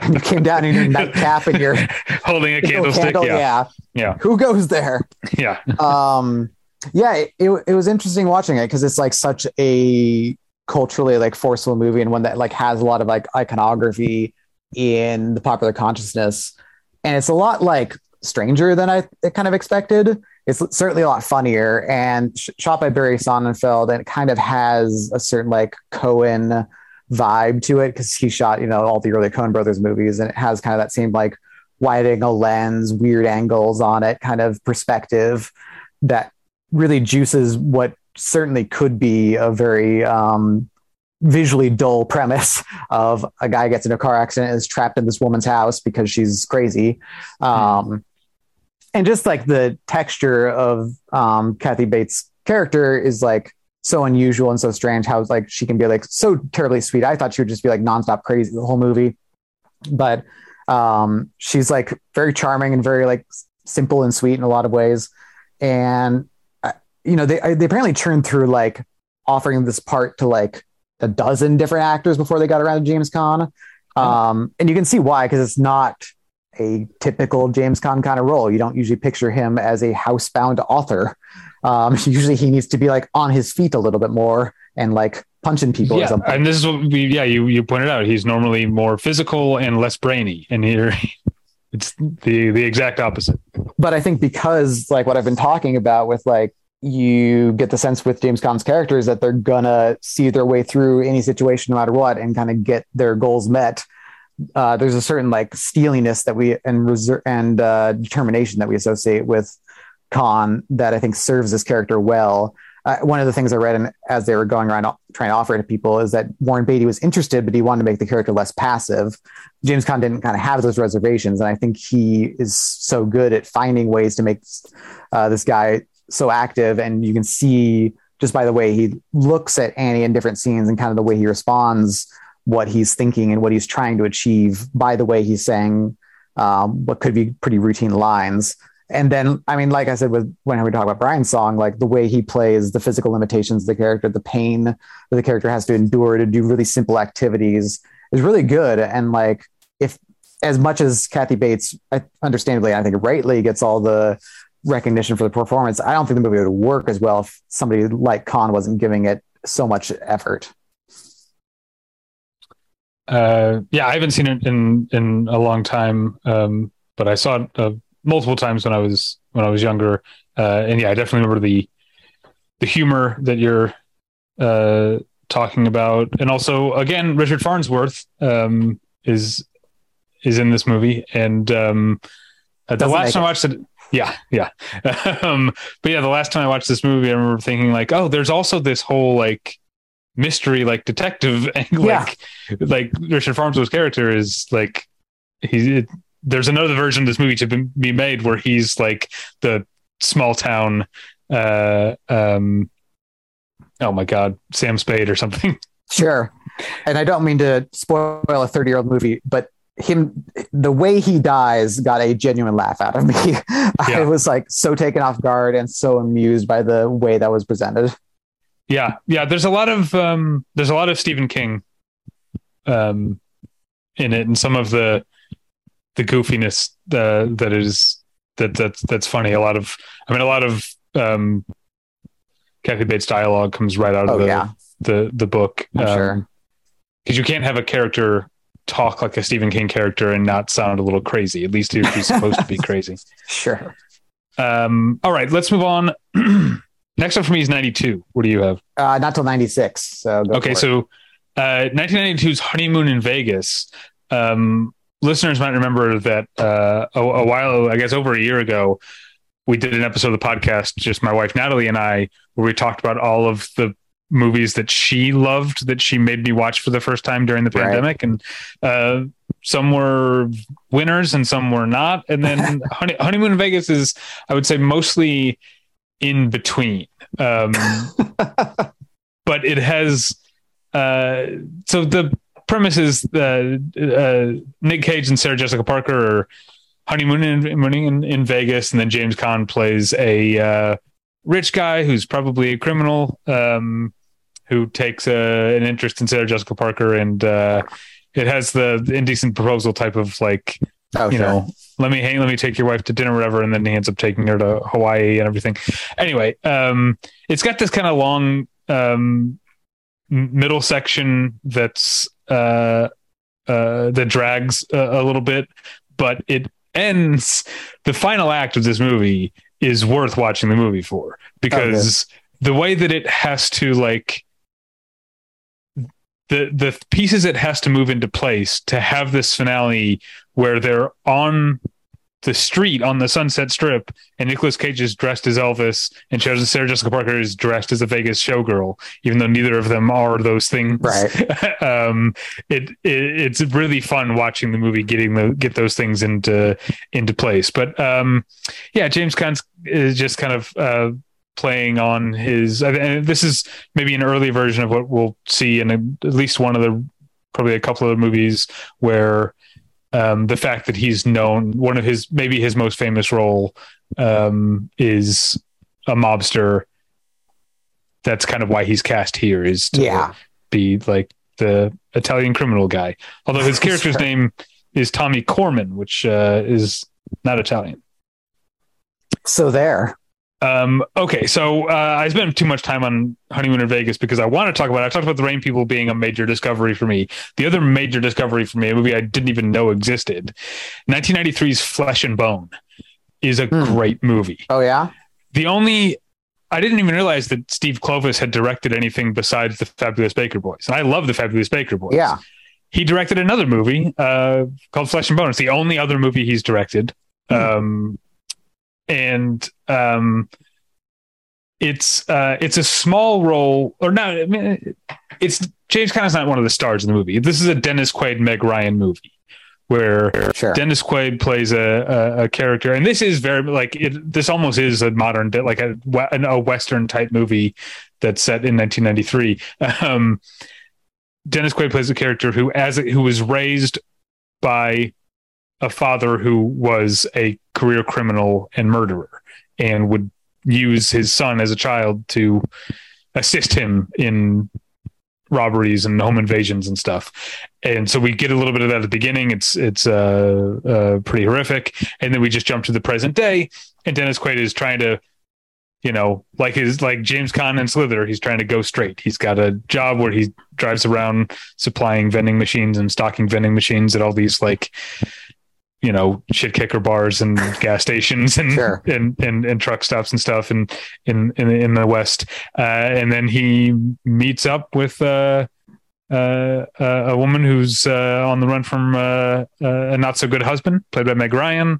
And you came down in your nightcap and you're... Holding a candlestick, candle, yeah. yeah. Yeah. Who goes there? Yeah. um, yeah, it, it, it was interesting watching it because it's like such a culturally like forceful movie, and one that like has a lot of like iconography in the popular consciousness, and it's a lot like stranger than I kind of expected. It's certainly a lot funnier, and sh- shot by Barry Sonnenfeld, and it kind of has a certain like Coen vibe to it because he shot, you know, all the early Coen Brothers movies, and it has kind of that same like wide angle lens, weird angles on it kind of perspective that really juices what certainly could be a very um visually dull premise of a guy gets in a car accident and is trapped in this woman's house because she's crazy. Um, and just like the texture of um, Kathy Bates' character is like so unusual and so strange, how like she can be like so terribly sweet. I thought she would just be like nonstop crazy the whole movie, but um, she's like very charming and very like simple and sweet in a lot of ways. And uh, you know, they, they apparently churned through like offering this part to like a dozen different actors before they got around to James Caan. Um, and you can see why, because it's not a typical James Caan kind of role. You don't usually picture him as a housebound author. Um, usually he needs to be like on his feet a little bit more and like punching people yeah, or something. And this is what we, yeah, you, you pointed out, he's normally more physical and less brainy. And here it's the, the exact opposite. But I think because like what I've been talking about with like, you get the sense with James Caan's characters that they're gonna see their way through any situation, no matter what, and kind of get their goals met. Uh, there's a certain like steeliness that we and reser- and uh, determination that we associate with Caan that I think serves this character well. Uh, one of the things I read in, as they were going around trying to offer it to people is that Warren Beatty was interested, but he wanted to make the character less passive. James Caan didn't kind of have those reservations, and I think he is so good at finding ways to make uh, this guy so active. And you can see just by the way he looks at Annie in different scenes and kind of the way he responds, what he's thinking and what he's trying to achieve by the way he's saying um, what could be pretty routine lines. And then, I mean, like I said, with when we talk about Brian's Song, like the way he plays the physical limitations of the character, the pain that the character has to endure to do really simple activities is really good. And like, if as much as Kathy Bates, understandably, I think rightly gets all the recognition for the performance, I don't think the movie would work as well if somebody like Caan wasn't giving it so much effort. Uh, yeah, I haven't seen it in, in a long time, um, but I saw it uh, multiple times when I was when I was younger, uh, and yeah, I definitely remember the the humor that you're uh, talking about, and also again, Richard Farnsworth um, is is in this movie, and um, uh, the last time I watched it. Yeah, yeah. Um, but yeah, the last time I watched this movie, I remember thinking like, oh, there's also this whole like mystery, like detective, and yeah. like like Richard Farnsworth's character is like he. It, there's another version of this movie to be made where he's like the small town. Uh, um, oh my God, Sam Spade or something. Sure, and I don't mean to spoil a thirty-year-old movie, but him, the way he dies got a genuine laugh out of me. Yeah. I was like so taken off guard and so amused by the way that was presented. Yeah. Yeah. There's a lot of, um, there's a lot of Stephen King, um, in it, and some of the, the goofiness, uh, that is, that, that's, that's funny. A lot of, I mean, a lot of, um, Kathy Bates dialogue comes right out of oh, the, yeah. the, the book. Um, sure. Cause you can't have a character talk like a Stephen King character and not sound a little crazy. At least he's supposed to be crazy. Sure. Um, all right, let's move on. Next up for me is ninety-two. What do you have? Uh, not till ninety-six. So go okay, so uh, nineteen ninety-two's Honeymoon in Vegas. Um, listeners might remember that uh, a, a while, I guess over a year ago, we did an episode of the podcast, just my wife Natalie and I, where we talked about all of the movies that she loved that she made me watch for the first time during the pandemic. Right. And uh, some were winners and some were not. And then Honey, Honeymoon in Vegas is, I would say, mostly in between. Um, but it has, uh, so the premise is uh, uh, Nick Cage and Sarah Jessica Parker are honeymooning in, in, in Vegas. And then James Caan plays a uh, rich guy who's probably a criminal, um, who takes uh, an interest in Sarah Jessica Parker, and uh, it has the, the Indecent Proposal type of like, oh, you sure. know, let me hang, let me take your wife to dinner, or whatever, and then he ends up taking her to Hawaii and everything. Anyway, um, it's got this kind of long um, middle section that's uh, uh, that drags a, a little bit, but it ends. The final act of this movie is worth watching the movie for, because oh, the way that it has to like the the pieces it has to move into place to have this finale where they're on the street on the Sunset Strip and Nicolas Cage is dressed as Elvis and Sarah Jessica Parker is dressed as a Vegas showgirl, even though neither of them are those things. Right. um, it, it it's really fun watching the movie getting the get those things into into place. But um, yeah, James Caan is just kind of uh, playing on his. And this is maybe an early version of what we'll see in a, at least one of the probably a couple of the movies where. Um, the fact that he's known, one of his, maybe his most famous role um, is a mobster. That's kind of why he's cast here, is to yeah. be like the Italian criminal guy. Although his character's right. name is Tommy Corman, which uh, is not Italian. So there. Um, okay, so uh, I spent too much time on Honeymoon in Vegas because I want to talk about it. I talked about The Rain People being a major discovery for me. The other major discovery for me, a movie I didn't even know existed, nineteen ninety-three's Flesh and Bone is a mm. great movie. Oh, yeah? The only... I didn't even realize that Steve Kloves had directed anything besides The Fabulous Baker Boys. And I love The Fabulous Baker Boys. Yeah. He directed another movie uh, called Flesh and Bone. It's the only other movie he's directed. Mm. Um, and um, it's uh, it's a small role, or not, I mean, it's James Caan is not one of the stars in the movie. This is a Dennis Quaid, Meg Ryan movie where sure. Dennis Quaid plays a, a, a character, and this is very like it, this almost is a modern, like a, a Western type movie that's set in nineteen ninety-three. Um, Dennis Quaid plays a character who, as a, who was raised by a father who was a career criminal and murderer, and would use his son as a child to assist him in robberies and home invasions and stuff. And so we get a little bit of that at the beginning. It's it's uh, uh pretty horrific. And then we just jump to the present day, and Dennis Quaid is trying to, you know, like his like James Caan and Slither, he's trying to go straight. He's got a job where he drives around supplying vending machines and stocking vending machines at all these like, you know, shit kicker bars and gas stations and, sure. and, and, and truck stops and stuff. And in, in, in the West. Uh, and then he meets up with, uh, uh, a woman who's, uh, on the run from, uh, a not so good husband, played by Meg Ryan.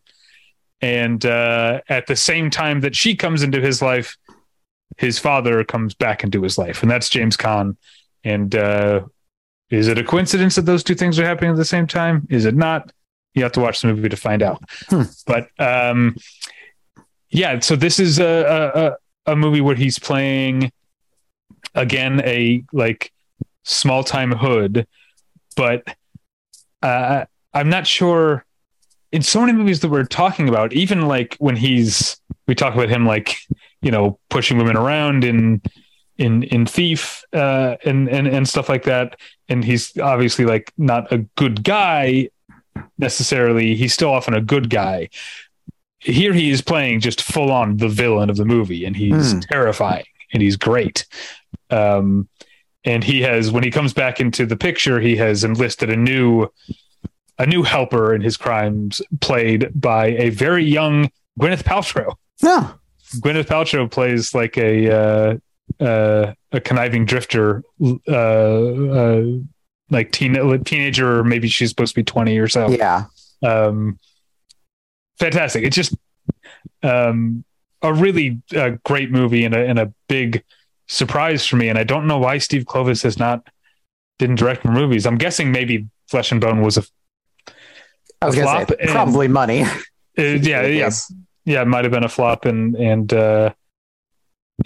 And, uh, at the same time that she comes into his life, his father comes back into his life, and that's James Caan. And, uh, is it a coincidence that those two things are happening at the same time? Is it not? You have to watch the movie to find out. Hmm. But um, yeah, so this is a, a a movie where he's playing again a like small time hood, but uh, I'm not sure. In so many movies that we're talking about, even like when he's we talk about him like you know pushing women around in in in Thief uh, and and and stuff like that, and he's obviously like not a good guy. Necessarily, he's still often a good guy. Here he is playing just full on the villain of the movie, and he's mm. terrifying, and he's great. Um, and he has, when he comes back into the picture, he has enlisted a new, a new helper in his crimes, played by a very young Gwyneth Paltrow. Yeah, Gwyneth Paltrow plays like a uh, uh, a conniving drifter. Uh, uh, like teen, teenager, or maybe she's supposed to be twenty or so. Yeah. Um, fantastic. It's just um, a really uh, great movie and a, and a big surprise for me. And I don't know why Steve Kloves has not, didn't direct more movies. I'm guessing maybe Flesh and Bone was a, a I was flop. Say, probably and, money. It, yeah. Yeah. Yeah. It might've been a flop and, and, uh,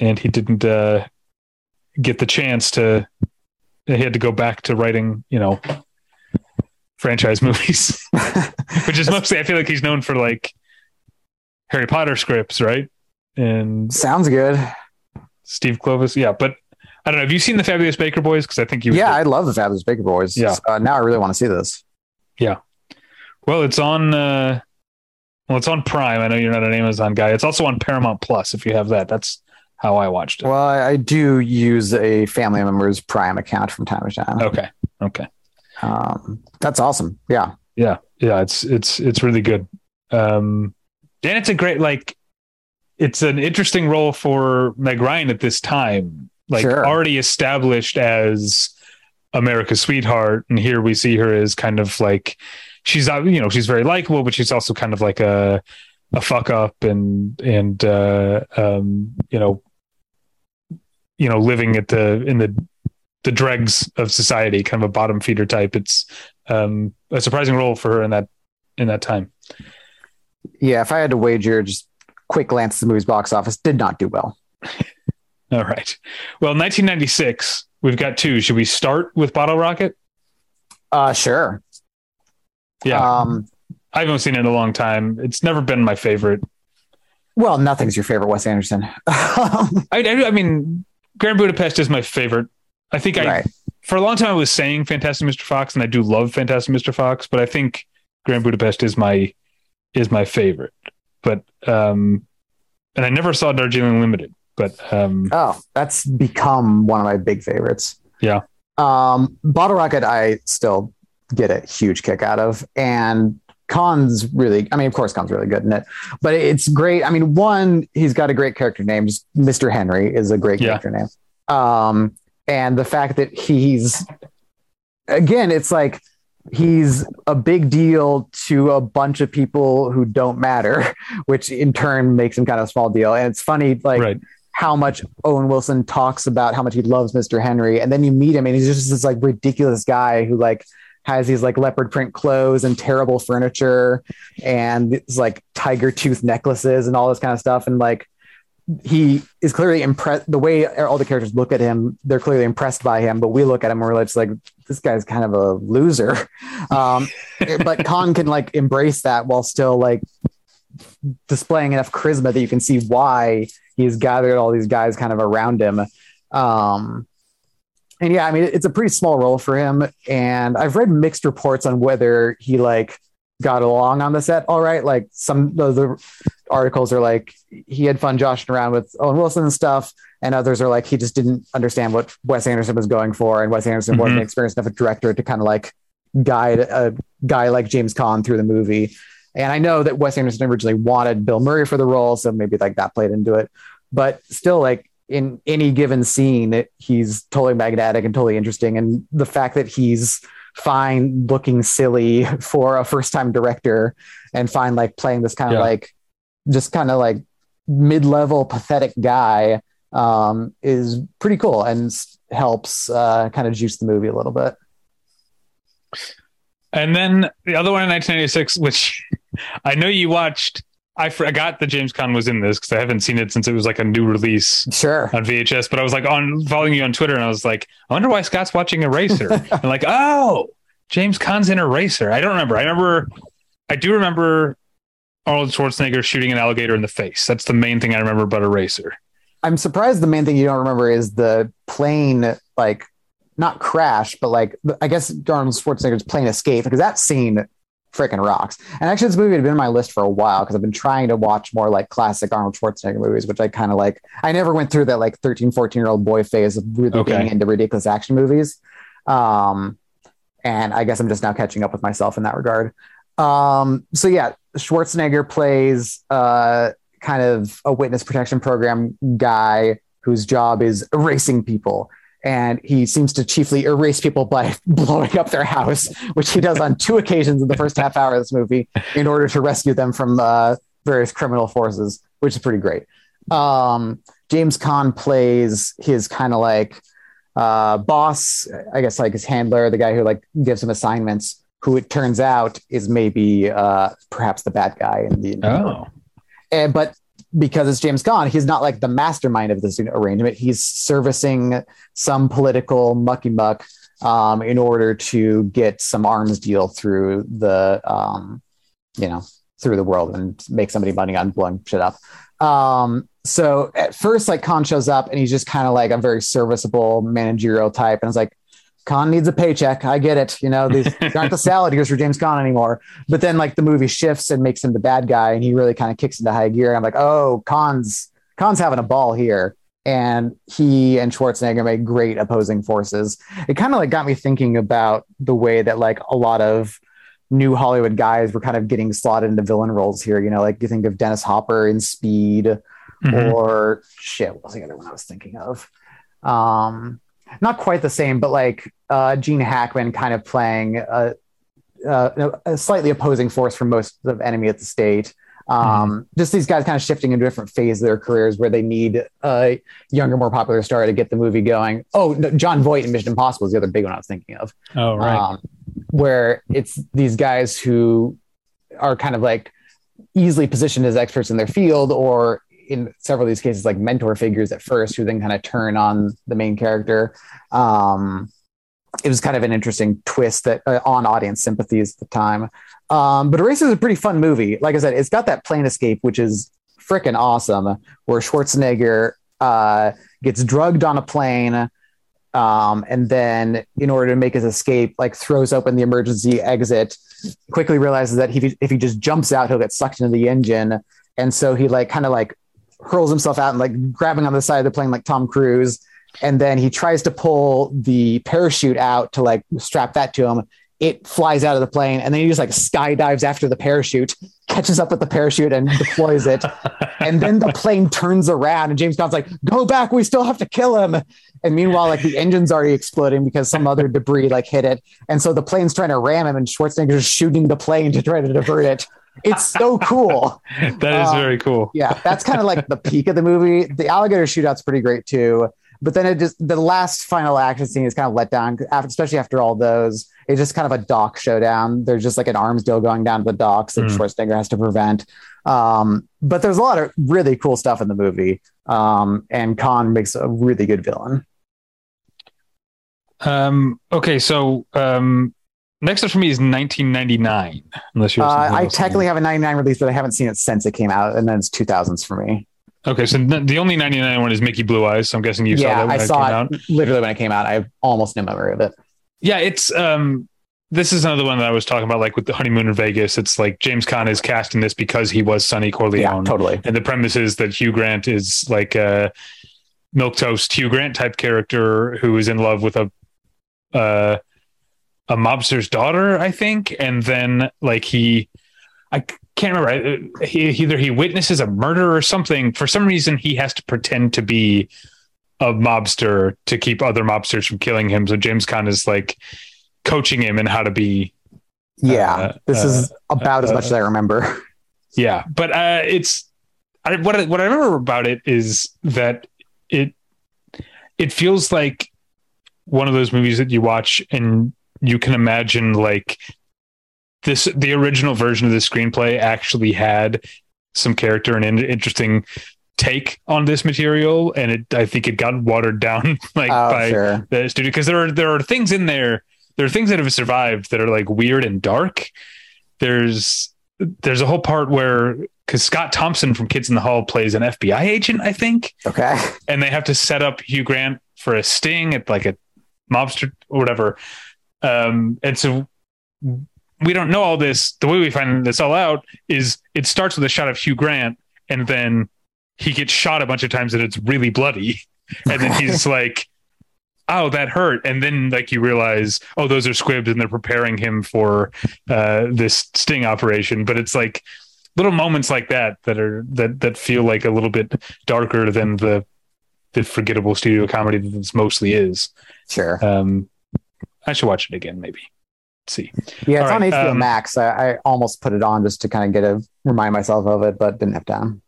and he didn't uh, get the chance to, he had to go back to writing, you know, franchise movies, which is mostly, I feel like he's known for like Harry Potter scripts, right? And sounds good. Steve Kloves. Yeah. But I don't know. Have you seen The Fabulous Baker Boys? Cause I think you, yeah, good. I love The Fabulous Baker Boys. Yeah. Uh, now I really want to see this. Yeah. Well, it's on, uh, well, it's on Prime. I know you're not an Amazon guy. It's also on Paramount Plus. If you have that, that's how I watched it. Well, I do use a family member's Prime account from time to time. Okay. Okay. Um, that's awesome. Yeah. Yeah. Yeah. It's, it's, it's really good. Um, and it's a great, like, it's an interesting role for Meg Ryan at this time, like sure. already established as America's sweetheart. And here we see her as kind of like, she's, you know, she's very likable, but she's also kind of like a, a fuck up and, and, uh, um, you know, you know, living at the, in the, the dregs of society, kind of a bottom feeder type. It's, um, a surprising role for her in that, in that time. Yeah. If I had to wager, just quick glance at the movie's box office, did not do well. All right. Well, nineteen ninety-six, we've got two. Should we start with Bottle Rocket? Uh, sure. Yeah. Um, I haven't seen it in a long time. It's never been my favorite. Well, nothing's your favorite, Wes Anderson. I, I, I mean, Grand Budapest is my favorite. I think I right. for a long time I was saying Fantastic Mister Fox, and I do love Fantastic Mister Fox, but I think Grand Budapest is my is my favorite. But um, and I never saw Darjeeling Limited, but um, oh, that's become one of my big favorites. Yeah. Um, Bottle Rocket, I still get a huge kick out of, and Khan's really, I mean, of course Khan's really good in it, but it's great. I mean, one, he's got a great character name. Mister Henry is a great yeah. character name. Um, and the fact that he's, again, it's like, he's a big deal to a bunch of people who don't matter, which in turn makes him kind of a small deal. And it's funny, like right. how much Owen Wilson talks about how much he loves Mister Henry. And then you meet him and he's just this like ridiculous guy who like has these like leopard print clothes and terrible furniture and it's like tiger tooth necklaces and all this kind of stuff. And like, he is clearly impressed the way all the characters look at him. They're clearly impressed by him, but we look at him and we're just like, this guy's kind of a loser. Um, but Caan can like embrace that while still like displaying enough charisma that you can see why he's gathered all these guys kind of around him. Um, And yeah, I mean, it's a pretty small role for him. And I've read mixed reports on whether he like got along on the set. All right. Like some of the articles are like, he had fun joshing around with Owen Wilson and stuff. And others are like, he just didn't understand what Wes Anderson was going for. And Wes Anderson mm-hmm. wasn't experienced enough a director to kind of like guide a guy like James Caan through the movie. And I know that Wes Anderson originally wanted Bill Murray for the role. So maybe like that played into it, but still like, in any given scene, he's totally magnetic and totally interesting. And the fact that he's fine looking silly for a first time director and fine, like playing this kind of yeah. like, just kind of like mid-level pathetic guy um, is pretty cool and helps uh, kind of juice the movie a little bit. And then the other one in nineteen ninety-six, which I know you watched, I forgot that James Caan was in this because I haven't seen it since it was like a new release sure. on V H S. But I was like on following you on Twitter and I was like, I wonder why Scott's watching Eraser. And like, oh, James Caan's in Eraser. I don't remember. I remember. I do remember Arnold Schwarzenegger shooting an alligator in the face. That's the main thing I remember about Eraser. I'm surprised the main thing you don't remember is the plane, like not crash, but like, I guess Arnold Schwarzenegger's plane escape, because that scene freaking rocks. And actually this movie had been on my list for a while because I've been trying to watch more like classic Arnold Schwarzenegger movies, which I kind of like, I never went through that like thirteen, fourteen year old boy phase of really okay. getting into ridiculous action movies. Um, and I guess I'm just now catching up with myself in that regard. Um, so yeah, Schwarzenegger plays uh, kind of a witness protection program guy whose job is erasing people. And he seems to chiefly erase people by blowing up their house, which he does on two occasions in the first half hour of this movie in order to rescue them from uh, various criminal forces, which is pretty great. Um, James Caan plays his kind of like uh, boss, I guess like his handler, the guy who like gives him assignments, who it turns out is maybe uh, perhaps the bad guy in the oh. And but because it's James Caan, he's not like the mastermind of this arrangement. He's servicing some political mucky muck um, in order to get some arms deal through the, um, you know, through the world and make somebody money on blowing shit up. Um, so at first, like Caan shows up and he's just kind of like a very serviceable managerial type. And I was like, Caan needs a paycheck. I get it. You know, these aren't the salad eaters for James Caan anymore. But then like the movie shifts and makes him the bad guy. And he really kind of kicks into high gear. And I'm like, oh, Caan's Caan's having a ball here. And he and Schwarzenegger make great opposing forces. It kind of like got me thinking about the way that like a lot of new Hollywood guys were kind of getting slotted into villain roles here. You know, like you think of Dennis Hopper in Speed mm-hmm. or shit. What was the other one I was thinking of? Um, Not quite the same, but like uh, Gene Hackman kind of playing a, a, a slightly opposing force from most of Enemy at the State. Um, mm-hmm. Just these guys kind of shifting into different phases of their careers where they need a younger, more popular star to get the movie going. Oh, no, John Voight in Mission Impossible is the other big one I was thinking of. Oh, right. Um, where it's these guys who are kind of like easily positioned as experts in their field or in several of these cases, like mentor figures at first, who then kind of turn on the main character. Um, it was kind of an interesting twist that uh, on audience sympathies at the time. Um, but Eraser is a pretty fun movie. Like I said, it's got that plane escape, which is frickin' awesome, where Schwarzenegger uh, gets drugged on a plane Um, and then in order to make his escape, like throws open the emergency exit, quickly realizes that he, if he just jumps out, he'll get sucked into the engine. And so he like kind of like hurls himself out and like grabbing on the side of the plane like Tom Cruise. And then he tries to pull the parachute out to like strap that to him. It flies out of the plane, and then he just like skydives after the parachute, catches up with the parachute and deploys it. And then the plane turns around and James Caan's like, go back, we still have to kill him. And meanwhile, like the engine's already exploding because some other debris like hit it. And so the plane's trying to ram him and Schwarzenegger's shooting the plane to try to divert it. It's so cool. That is um, very cool. Yeah. That's kind of like the peak of the movie. The alligator shootout's pretty great too. But then it just, the last final action scene is kind of let down, especially after all those. It's just kind of a dock showdown. There's just like an arms deal going down to the docks that mm. Schwarzenegger has to prevent. Um, but there's a lot of really cool stuff in the movie. Um, and Caan makes a really good villain. Um, okay, so um, next up for me is nineteen ninety-nine. Unless you uh, I technically have a ninety-nine release, but I haven't seen it since it came out. And then it's two thousands for me. Okay, so the only ninety-nine one is Mickey Blue Eyes. So I'm guessing you yeah, saw that when I it saw came it out. Literally when it came out. I have almost no memory of it. Yeah, it's um, this is another one that I was talking about, like with The Honeymoon in Vegas. It's like James Caan is cast in this because he was Sonny Corleone. Yeah, totally. And the premise is that Hugh Grant is like a milquetoast Hugh Grant type character who is in love with a uh, a mobster's daughter, I think. And then like he, I can't remember. He, either he witnesses a murder or something. For some reason, he has to pretend to be a mobster to keep other mobsters from killing him. So James Caan is like coaching him in how to be. Yeah. Uh, this uh, is about uh, as much uh, as I remember. Yeah. But uh, it's I, what, I, what I remember about it is that it, it feels like one of those movies that you watch and you can imagine like this, the original version of the screenplay actually had some character and interesting take on this material, and it I think it got watered down like oh, by sure. the studio, because there are there are things in there there are things that have survived that are like weird and dark. There's there's a whole part where, because Scott Thompson from Kids in the Hall plays an F B I agent, I think, okay, and they have to set up Hugh Grant for a sting at like a mobster or whatever, um and so we don't know all this. The way we find this all out is it starts with a shot of Hugh Grant, and then he gets shot a bunch of times and it's really bloody. And then he's like, oh, that hurt. And then like you realize, oh, those are squibs and they're preparing him for uh, this sting operation. But it's like little moments like that, that are, that, that feel like a little bit darker than the, the forgettable studio comedy that this mostly is. Sure. Um, I should watch it again. Maybe see. Yeah. It's All on right, H B O um, Max. I, I almost put it on just to kind of get a remind myself of it, but didn't have time.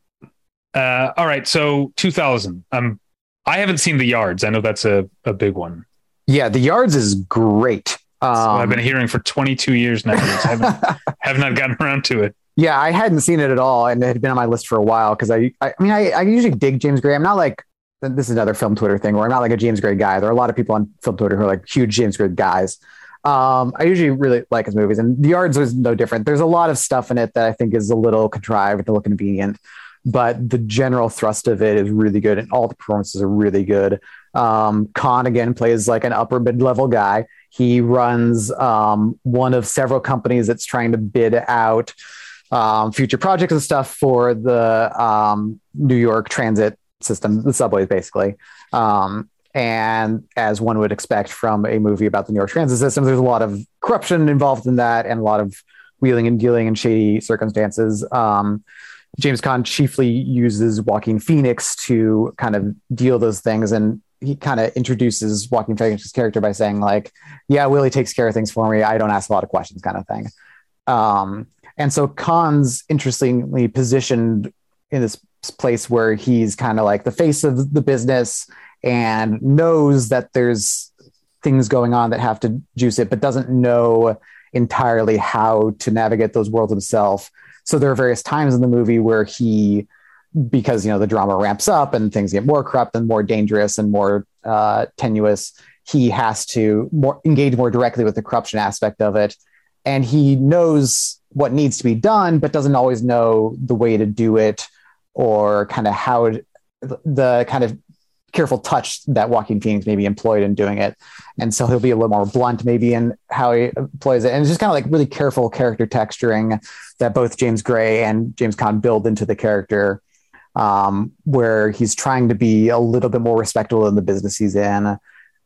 Uh, all right, so two thousand. Um, I haven't seen The Yards. I know that's a, a big one. Yeah, The Yards is great. Um, so I've been hearing for twenty-two years now. I haven't, have not gotten around to it. Yeah, I hadn't seen it at all, and it had been on my list for a while because I, I, I mean, I, I usually dig James Gray. I'm not like, this is another film Twitter thing where I'm not like a James Gray guy. There are a lot of people on film Twitter who are like huge James Gray guys. Um, I usually really like his movies, and The Yards was no different. There's a lot of stuff in it that I think is a little contrived, a little convenient. But the general thrust of it is really good, and all the performances are really good. Um, Caan again plays like an upper mid-level guy. He runs um, one of several companies that's trying to bid out um, future projects and stuff for the um, New York transit system, the subways basically. Um, and as one would expect from a movie about the New York transit system, there's a lot of corruption involved in that, and a lot of wheeling and dealing and shady circumstances. Um, James Caan chiefly uses Joaquin Phoenix to kind of deal those things. And he kind of introduces Joaquin Phoenix's character by saying like, yeah, Willie takes care of things for me. I don't ask a lot of questions kind of thing. Um, and so Caan's interestingly positioned in this place where he's kind of like the face of the business and knows that there's things going on that have to juice it, but doesn't know entirely how to navigate those worlds himself. So there are various times in the movie where he, because, you know, the drama ramps up and things get more corrupt and more dangerous and more uh, tenuous, he has to more, engage more directly with the corruption aspect of it. And he knows what needs to be done, but doesn't always know the way to do it or kind of how it, the kind of careful touch that Joaquin Phoenix maybe employed in doing it. And so he'll be a little more blunt maybe in how he plays it. And it's just kind of like really careful character texturing that both James Gray and James Caan build into the character, um, where he's trying to be a little bit more respectable in the business he's in,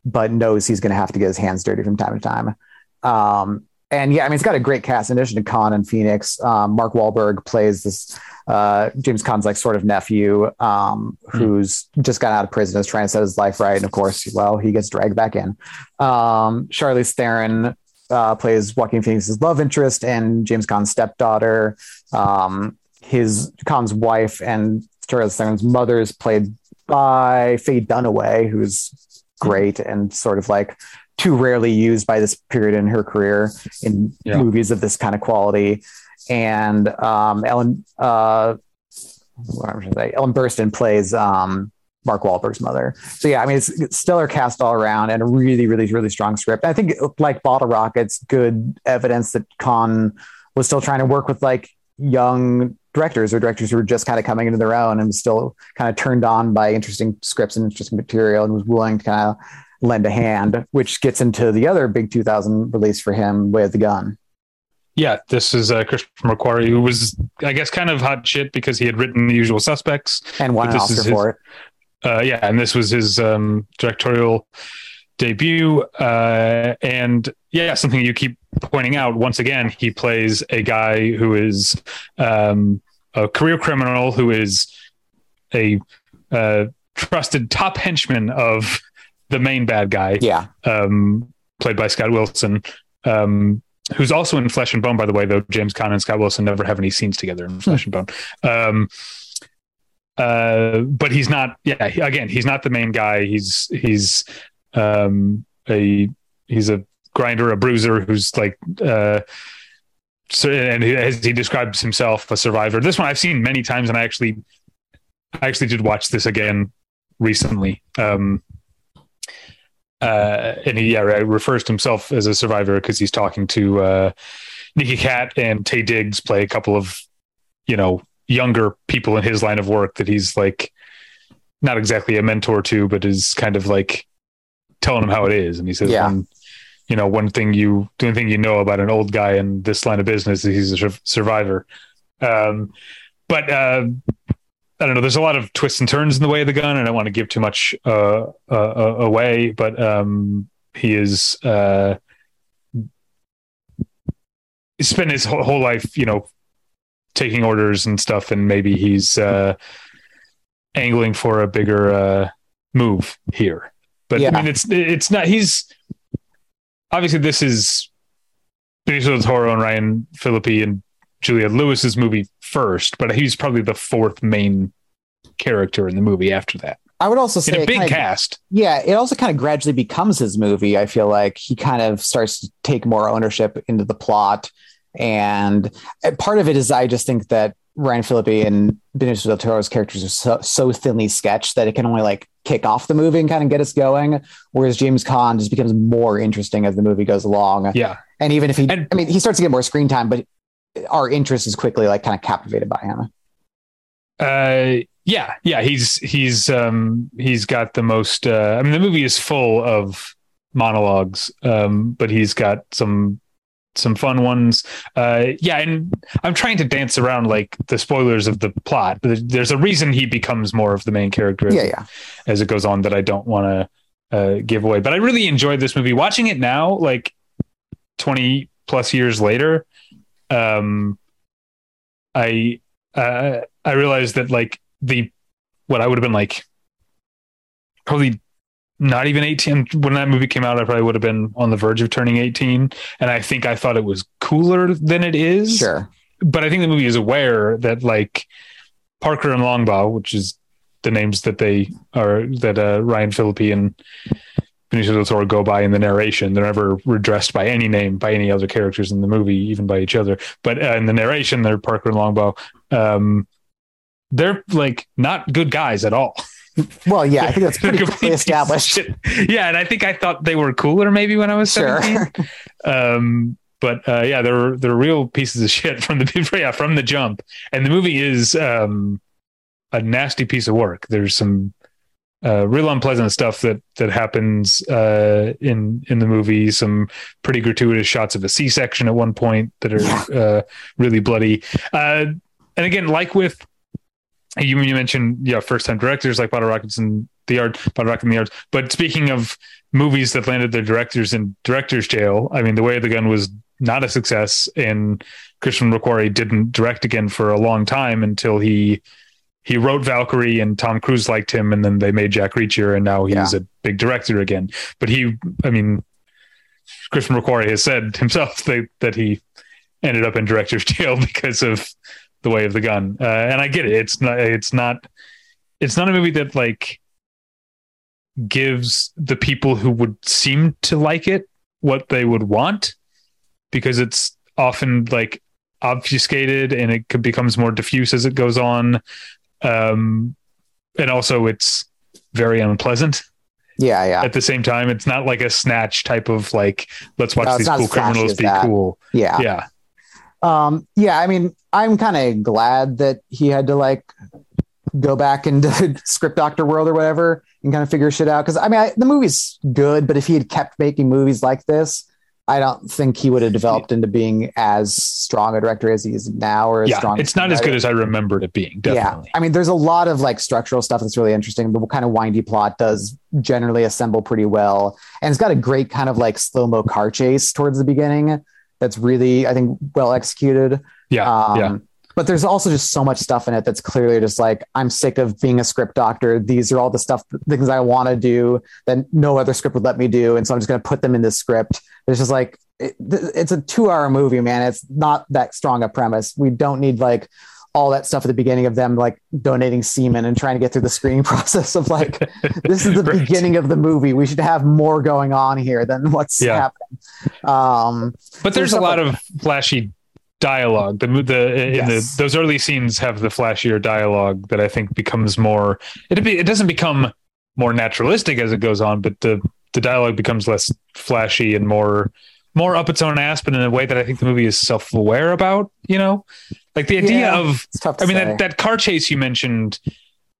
but knows he's going to have to get his hands dirty from time to time. Um, And yeah, I mean, it's got a great cast. In addition to Caan and Phoenix, um, Mark Wahlberg plays this uh, James Caan's like sort of nephew um, who's mm. just got out of prison, is trying to set his life right. And of course, well, he gets dragged back in. Um, Charlize Theron uh, plays Joaquin Phoenix's love interest and James Caan's stepdaughter. Um, his Caan's wife and Charlize Theron's mother is played by Faye Dunaway, who's great and sort of like too rarely used by this period in her career in yeah. movies of this kind of quality. And um, Ellen, uh, what am I say? Ellen Burstyn plays um, Mark Wahlberg's mother. So yeah, I mean, it's, it's stellar cast all around and a really, really, really strong script. I think like Bottle Rocket's good evidence that Caan was still trying to work with like young directors or directors who were just kind of coming into their own and was still kind of turned on by interesting scripts and interesting material and was willing to kind of lend a hand, which gets into the other big two thousand release for him, Way of the Gun. Yeah, this is uh, Christopher McQuarrie, who was, I guess, kind of hot shit because he had written The Usual Suspects. And won an Oscar his, for it. Uh, yeah, and this was his um, directorial debut. Uh, and yeah, something you keep pointing out, once again, he plays a guy who is um, a career criminal, who is a uh, trusted top henchman of the main bad guy, yeah, um, played by Scott Wilson, um, who's also in Flesh and Bone, by the way, though James Caan and Scott Wilson never have any scenes together in Flesh and Bone. Um, uh, but he's not, yeah, he, again, he's not the main guy. He's, he's, um, a, he's a grinder, a bruiser who's like, uh, so, and he, as he describes himself, a survivor. This one I've seen many times, and I actually, I actually did watch this again recently. Um, Uh, and he yeah, refers to himself as a survivor because he's talking to uh, Nikki Cat and Taye Diggs, play a couple of, you know, younger people in his line of work that he's like not exactly a mentor to, but is kind of like telling him how it is. And he says, yeah. one, you know, one thing you one thing you know about an old guy in this line of business is he's a survivor. Um, but uh, I don't know. There's a lot of twists and turns in the Way of the Gun, and I don't want to give too much uh, uh, away, but um, he is uh, spent his whole, whole life, you know, taking orders and stuff. And maybe he's uh, angling for a bigger uh, move here, but yeah. I mean, it's, it's not, he's obviously, this is Benicio del Toro and Ryan Phillippe and Juliette Lewis's movie first, but he's probably the fourth main character in the movie after that. I would also say in a big kind of, cast. Yeah. It also kind of gradually becomes his movie. I feel like he kind of starts to take more ownership into the plot. And part of it is, I just think that Ryan Phillippe and Benicio del Toro's characters are so, so thinly sketched that it can only like kick off the movie and kind of get us going. Whereas James Caan just becomes more interesting as the movie goes along. Yeah. And even if he, and, I mean, he starts to get more screen time, but our interest is quickly like kind of captivated by him. Uh, yeah, yeah. He's, he's, um, he's got the most, uh, I mean, the movie is full of monologues, um, but he's got some, some fun ones. Uh, yeah. And I'm trying to dance around like the spoilers of the plot, but there's a reason he becomes more of the main character as, yeah, yeah. as it goes on that I don't want to uh, give away, but I really enjoyed this movie. Watching it now, like twenty plus years later, Um, I, uh, I realized that like the, what I would have been like probably not even eighteen when that movie came out, I probably would have been on the verge of turning eighteen. And I think I thought it was cooler than it is. Sure. But I think the movie is aware that like Parker and Longbow, which is the names that they are, that, uh, Ryan Phillippe and Benicio del Toro go by in the narration. They're never redressed by any name, by any other characters in the movie, even by each other. But uh, in the narration, they're Parker and Longbow. Um, they're like not good guys at all. Well, yeah, I think that's pretty quickly established. Yeah, and I think I thought they were cooler maybe when I was seventeen. Sure. um, but uh, yeah, they're they're real pieces of shit from the yeah from the jump. And the movie is um, a nasty piece of work. There's some uh, real unpleasant stuff that that happens uh, in in the movie. Some pretty gratuitous shots of a C-section at one point that are uh, really bloody. Uh, and again, like with you, you mentioned, yeah, first-time directors like Bottle Rockets and the Yard, Bottle Rocket and the Yards. But speaking of movies that landed their directors in director's jail, I mean, The Way of the Gun was not a success, and Christian McQuarrie didn't direct again for a long time until he he wrote Valkyrie and Tom Cruise liked him, and then they made Jack Reacher, and now he's yeah. a big director again. But he, I mean, Christian McQuarrie has said himself that, that he ended up in director's jail because of The Way of the Gun. Uh, and I get it. It's not, it's not, it's not a movie that like gives the people who would seem to like it what they would want, because it's often like obfuscated and it becomes more diffuse as it goes on. Um, and also it's very unpleasant. Yeah. Yeah. At the same time, it's not like a Snatch type of like, let's watch no, these cool criminals be that. cool. Yeah. Yeah. Um, yeah. I mean, I'm kind of glad that he had to like go back into Script Doctor world or whatever and kind of figure shit out. Cause I mean, I, the movie's good, but if he had kept making movies like this, I don't think he would have developed into being as strong a director as he is now, or as yeah, strong. It's not as good as I remembered it being. Definitely. Yeah. I mean, there's a lot of like structural stuff that's really interesting, but what kind of windy plot does generally assemble pretty well. And it's got a great kind of like slow-mo car chase towards the beginning. That's really, I think, well executed. Yeah. Um, yeah. But there's also just so much stuff in it that's clearly just like, I'm sick of being a script doctor. These are all the stuff, things I want to do that no other script would let me do. And so I'm just going to put them in this script. It's just like, it, it's a two hour movie, man. It's not that strong a premise. We don't need like all that stuff at the beginning of them, like donating semen and trying to get through the screening process of like, this is the right. beginning of the movie. We should have more going on here than what's yeah. happening. Um, but there's, there's a lot like, of flashy dialogue. The, the, in yes. the, those early scenes have the flashier dialogue that I think becomes more, it be, it doesn't become more naturalistic as it goes on, but the, the dialogue becomes less flashy and more, more up its own ass, but in a way that I think the movie is self-aware about, you know, like the idea yeah, of, I mean, that, that car chase you mentioned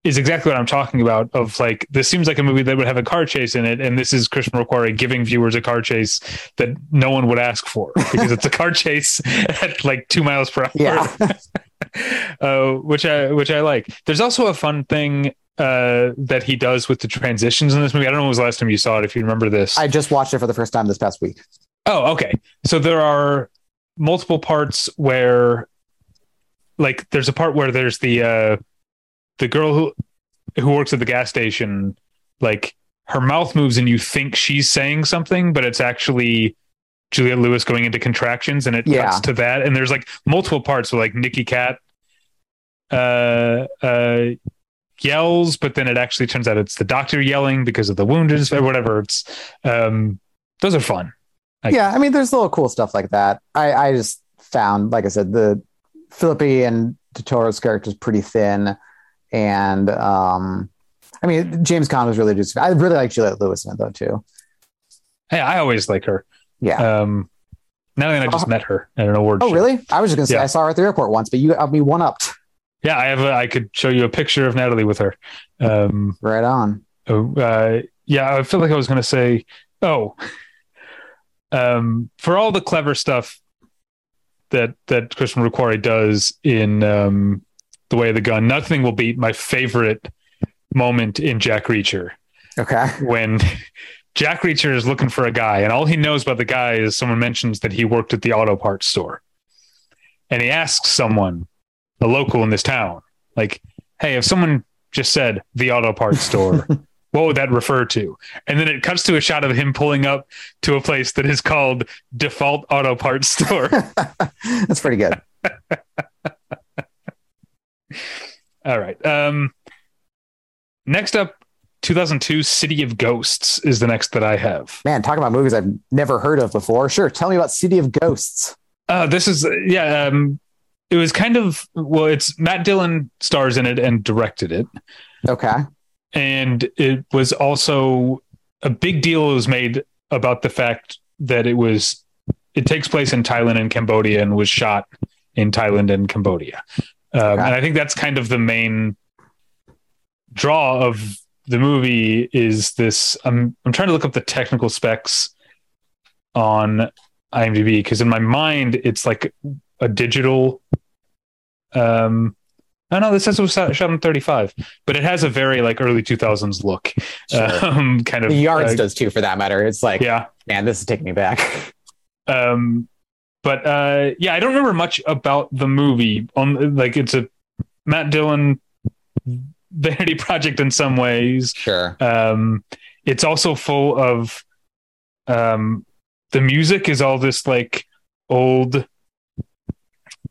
is exactly what I'm talking about, of like, this seems like a movie that would have a car chase in it. And this is Christian McQuarrie giving viewers a car chase that no one would ask for, because it's a car chase at like two miles per hour, yeah. uh, which I, which I like. There's also a fun thing uh, that he does with the transitions in this movie. I don't know when was the last time you saw it, if you remember this. I just watched it for the first time this past week. Oh, okay. So there are multiple parts where like, there's a part where there's the, uh, the girl who who works at the gas station, like her mouth moves and you think she's saying something, but it's actually Juliette Lewis going into contractions, and it yeah. cuts to that. And there's like multiple parts where like Nikki Cat uh, uh, yells, but then it actually turns out it's the doctor yelling because of the wounded or whatever. It's um, those are fun. I yeah. Guess. I mean, there's little cool stuff like that. I, I just found, like I said, the Filippi and Totoro's character is pretty thin. And um, I mean, James Caan was really just, I really like Juliette Lewis in it though too. Hey, I always like her. Yeah. Um, now that I just oh, met her at an award. Oh, show. Really? I was just gonna say yeah. I saw her at the airport once, but you got me one upped. Yeah, I have. A, I could show you a picture of Natalie with her. Um, right on. Uh, yeah, I feel like I was gonna say, oh, um, for all the clever stuff that that Christian McQuarrie does in. Um, The Way of the Gun, nothing will beat my favorite moment in Jack Reacher. Okay. When Jack Reacher is looking for a guy, and all he knows about the guy is someone mentions that he worked at the auto parts store. And he asks someone, a local in this town, like, hey, if someone just said the auto parts store, what would that refer to? And then it cuts to a shot of him pulling up to a place that is called Default Auto Parts Store. That's pretty good. All right. Um, next up, two thousand two City of Ghosts is the next that I have. Man, talking about movies I've never heard of before. Sure. Tell me about City of Ghosts. Uh, this is, yeah, um, it was kind of, well, it's Matt Dillon stars in it and directed it. Okay. And it was also a big deal was made about the fact that it was, it takes place in Thailand and Cambodia and was shot in Thailand and Cambodia. Um, okay. And I think that's kind of the main draw of the movie is this, I'm, I'm trying to look up the technical specs on IMDb, because in my mind, it's like a digital, um, I don't know, this says it was shot in thirty-five, but it has a very like early two thousands look. Sure. Um, kind of. The Yards uh, does too, for that matter. It's like, yeah, man, this is taking me back. Um, but uh, yeah, I don't remember much about the movie. On like, it's a Matt Dillon vanity project in some ways. Sure. Um, it's also full of, um, the music is all this like old,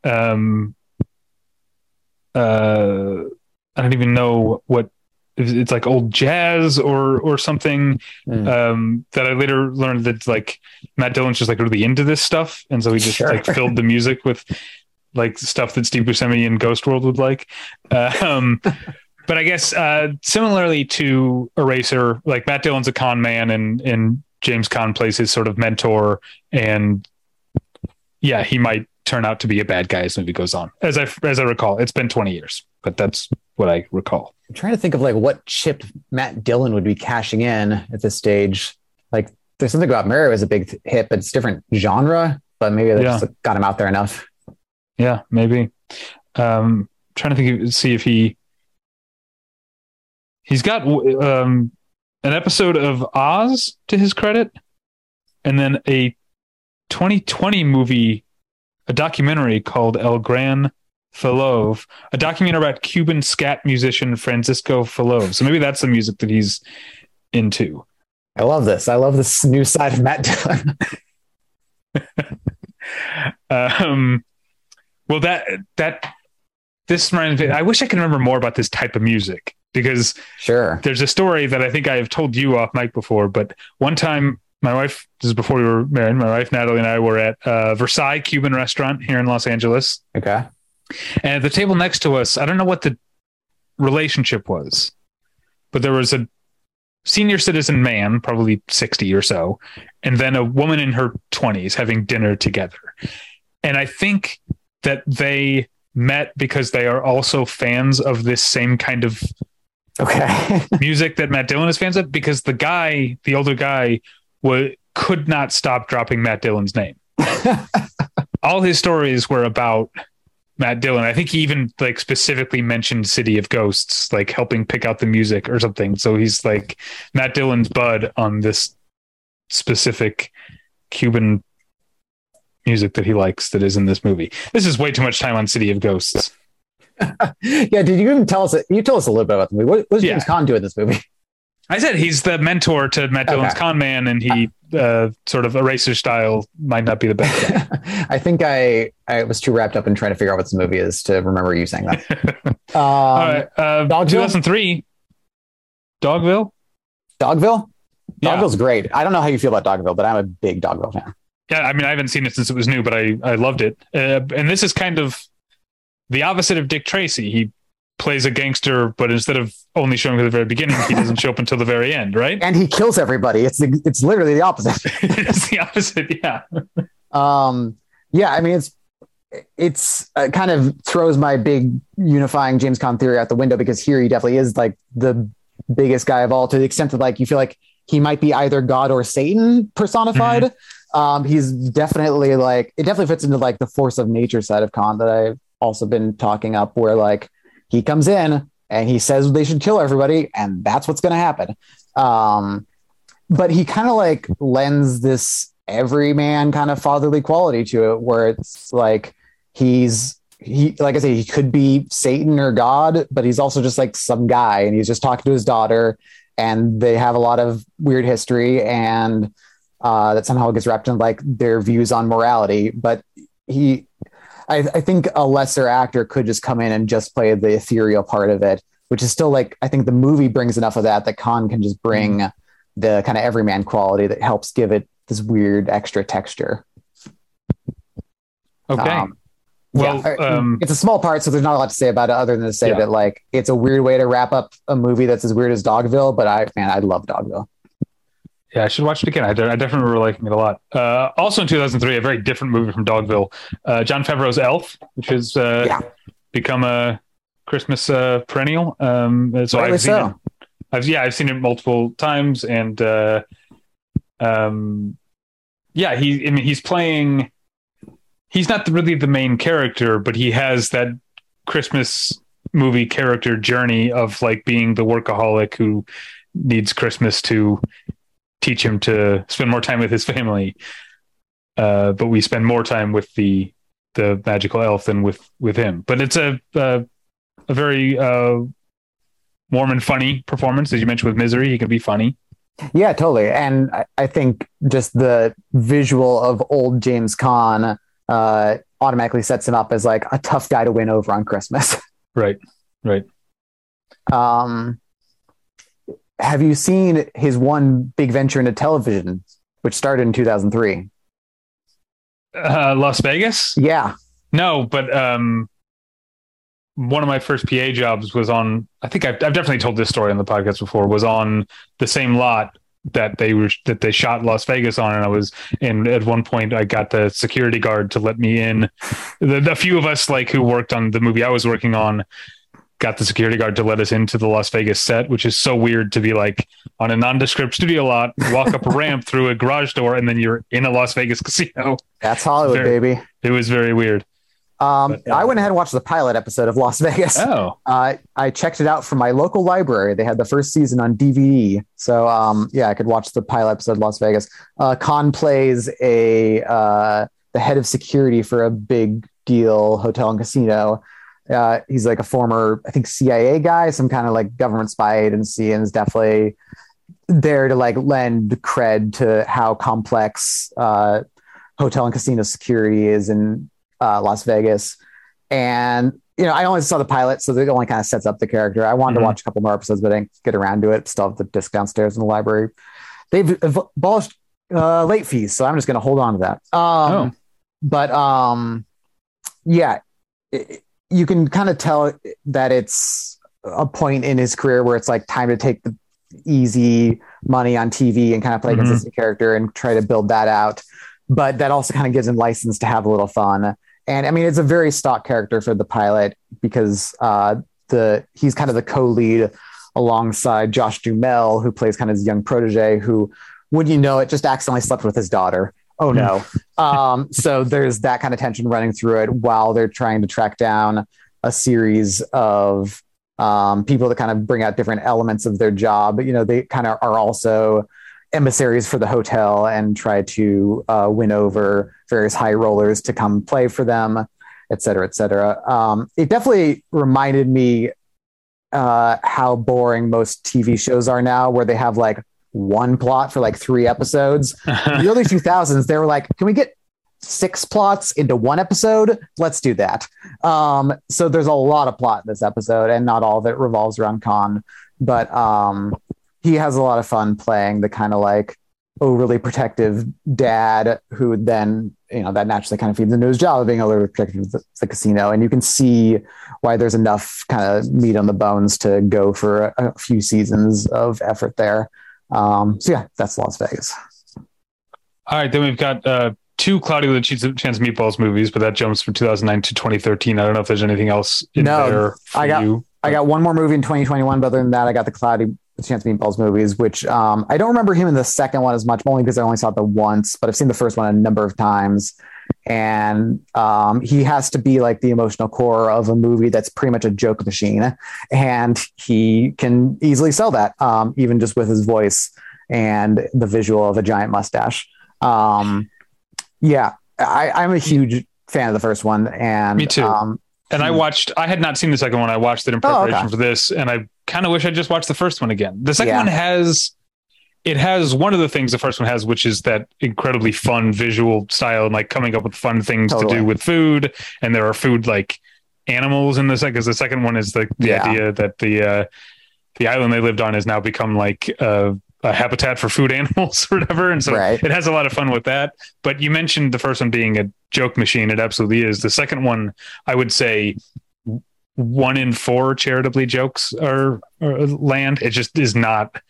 um, uh, I don't even know what it's like, old jazz or or something. Mm. Um, that I later learned that like Matt Dillon's just like really into this stuff, and so he just sure. like filled the music with like stuff that Steve Buscemi and Ghost World would like. Uh, um, but I guess uh, similarly to Eraser, like Matt Dillon's a con man, and and James Caan plays his sort of mentor, and yeah, he might turn out to be a bad guy as the movie goes on. As I as I recall, it's been twenty years, but that's what I recall. I'm trying to think of like what chip Matt Dillon would be cashing in at this stage. Like there's something about Mario as a big th- hit, but it's different genre, but maybe they yeah. just like, got him out there enough. Yeah, maybe. Um, trying to think of, see if he he's got um, an episode of Oz to his credit, and then a twenty twenty movie, a documentary called El Gran Falove, a documentary about Cuban scat musician Francisco Falove. So maybe that's the music that he's into. I love this. I love this new side of Matt Dillon. um, well, that, that, this reminds me, I wish I could remember more about this type of music, because sure, there's a story that I think I have told you off mic before, but one time my wife, this is before we were married, my wife, Natalie, and I were at a Versailles Cuban restaurant here in Los Angeles. Okay. And at the table next to us, I don't know what the relationship was, but there was a senior citizen man, probably sixty or so, and then a woman in her twenties having dinner together. And I think that they met because they are also fans of this same kind of okay. music that Matt Dillon is fans of, because the guy, the older guy, was, could not stop dropping Matt Dillon's name. All his stories were about Matt Dillon. I think he even like specifically mentioned City of Ghosts, like helping pick out the music or something. So he's like Matt Dillon's bud on this specific Cuban music that he likes that is in this movie. This is way too much time on City of Ghosts. Yeah. Did you even tell us, you told us a little bit about the movie. What, what does James yeah. Caan do in this movie? I said he's the mentor to Matt Dillon's okay. con man, and he uh, sort of Eraser style might not be the best guy. I think I, I was too wrapped up in trying to figure out what this movie is to remember you saying that. Um, All right. Uh, two thousand three. Dogville? Dogville? Yeah. Dogville's great. I don't know how you feel about Dogville, but I'm a big Dogville fan. Yeah, I mean, I haven't seen it since it was new, but I, I loved it. Uh, and this is kind of the opposite of Dick Tracy. He plays a gangster, but instead of only showing at the very beginning, he doesn't show up until the very end, right? And he kills everybody. It's the, it's literally the opposite. It's the opposite, yeah. Um, yeah, I mean, it's it's uh, kind of throws my big unifying James Caan theory out the window, because here he definitely is like the biggest guy of all, to the extent that like you feel like he might be either God or Satan personified. Mm-hmm. Um, he's definitely like, it definitely fits into like the force of nature side of Caan that I've also been talking up, where like he comes in and he says they should kill everybody, and that's what's going to happen. Um, but he kind of like lends this everyman kind of fatherly quality to it, where it's like he's he like I say he could be Satan or God, but he's also just like some guy, and he's just talking to his daughter, and they have a lot of weird history, and uh, that somehow gets wrapped in like their views on morality. But he. I, I think a lesser actor could just come in and just play the ethereal part of it, which is still like, I think the movie brings enough of that that Caan can just bring the kind of everyman quality that helps give it this weird extra texture. Okay. Um, well, yeah, um, it's a small part, so there's not a lot to say about it other than to say yeah. that like, it's a weird way to wrap up a movie that's as weird as Dogville, but I, man, I love Dogville. Yeah, I should watch it again. I, de- I definitely remember liking it a lot. Uh, also in two thousand three, a very different movie from Dogville, uh, Jon Favreau's Elf, which has uh, yeah. become a Christmas uh, perennial. Um, so I've seen so. it. I've yeah, I've seen it multiple times, and uh, um, yeah, he. I mean, he's playing. He's not really the main character, but he has that Christmas movie character journey of like being the workaholic who needs Christmas to teach him to spend more time with his family. Uh, but we spend more time with the the magical elf than with with him. But it's a uh, a very uh, warm and funny performance, as you mentioned with Misery. He can be funny. Yeah, totally. And I, I think just the visual of old James Caan uh, automatically sets him up as like a tough guy to win over on Christmas. Right. Right. Um, have you seen his one big venture into television, which started in two thousand three? Uh, Las Vegas? Yeah. No, but um, one of my first P A jobs was on, I think I've, I've definitely told this story on the podcast before, was on the same lot that they were, that they shot Las Vegas on. And I was, and at one point I got the security guard to let me in. The, the few of us like who worked on the movie I was working on got the security guard to let us into the Las Vegas set, which is so weird to be like on a nondescript studio lot, walk up a ramp through a garage door, and then you're in a Las Vegas casino. That's Hollywood, very, baby. It was very weird. Um, but, uh, I went ahead and watched the pilot episode of Las Vegas. Oh, uh, I checked it out from my local library. They had the first season on D V D. So, um, yeah, I could watch the pilot episode of Las Vegas. Uh, Caan plays a, uh, the head of security for a big deal hotel and casino. Uh, he's like a former, I think C I A guy, some kind of like government spy agency, and is definitely there to like lend cred to how complex, uh, hotel and casino security is in Uh, Las Vegas. And you know, I only saw the pilot, so it only kind of sets up the character. I wanted mm-hmm. to watch a couple more episodes, but I didn't get around to it. Still have the disc downstairs in the library. They've abolished uh, late fees, so I'm just going to hold on to that. Um, oh. But um, yeah, it, you can kind of tell that it's a point in his career where it's like time to take the easy money on T V and kind of play mm-hmm. a consistent character and try to build that out. But that also kind of gives him license to have a little fun. And I mean, it's a very stock character for the pilot because uh, the he's kind of the co-lead alongside Josh Duhamel, who plays kind of his young protege, who, would you know it, just accidentally slept with his daughter. Oh no! um, so there's that kind of tension running through it while they're trying to track down a series of um, people that kind of bring out different elements of their job. But you know, they kind of are also emissaries for the hotel and try to uh, win over various high rollers to come play for them, et cetera, et cetera. Um, it definitely reminded me uh, how boring most T V shows are now, where they have like one plot for like three episodes. In the early two thousands, they were like, can we get six plots into one episode? Let's do that. Um, so there's a lot of plot in this episode, and not all of it revolves around Caan, but um, he has a lot of fun playing the kind of like overly protective dad who then, you know, that naturally kind of feeds into his job of being overly protective of the, the casino. And you can see why there's enough kind of meat on the bones to go for a, a few seasons of effort there. Um, so yeah, that's Las Vegas. All right. Then we've got uh, two Cloudy with a Chance of Meatballs movies, but that jumps from two thousand nine to twenty thirteen. I don't know if there's anything else in no, there for I got, you. I got one more movie in twenty twenty-one, but other than that, I got the Cloudy Chance of Meatballs movies, which um I don't remember him in the second one as much, only because I only saw the once, but I've seen the first one a number of times. And um he has to be like the emotional core of a movie that's pretty much a joke machine, and he can easily sell that, um even just with his voice and the visual of a giant mustache. um yeah I, I'm a huge fan of the first one, and me too. um And I watched, I had not seen the second one. I watched it in preparation oh, okay. for this. And I kind of wish I just watched the first one again. The second yeah. one has, it has one of the things the first one has, which is that incredibly fun visual style and like coming up with fun things totally. to do with food. And there are food like animals in the second, because the second one is the, the yeah. idea that the, uh, the island they lived on has now become like uh, a habitat for food animals or whatever. And so right. it has a lot of fun with that. But you mentioned the first one being a joke machine. It absolutely is. The second one, I would say one in four charitably jokes are, are land. It just is not,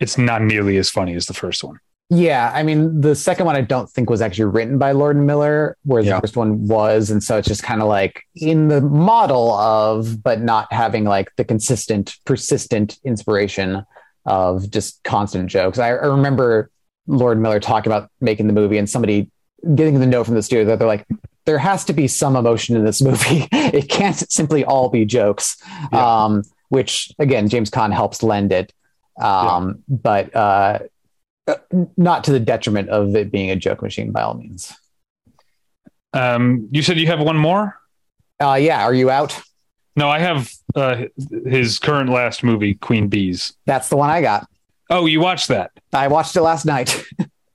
it's not nearly as funny as the first one. Yeah, I mean, the second one I don't think was actually written by Lord and Miller, where the yeah. first one was, and so it's just kind of like in the model of, but not having like the consistent, persistent inspiration of just constant jokes. I, I remember Lord and Miller talking about making the movie and somebody getting the note from the studio that they're like, there has to be some emotion in this movie. It can't simply all be jokes, yeah. um, which again, James Caan helps lend it, um, yeah. but... Uh, not to the detriment of it being a joke machine, by all means. Um, you said you have one more? Uh, yeah. Are you out? No, I have uh, his current last movie, Queen Bees. That's the one I got. Oh, you watched that? I watched it last night.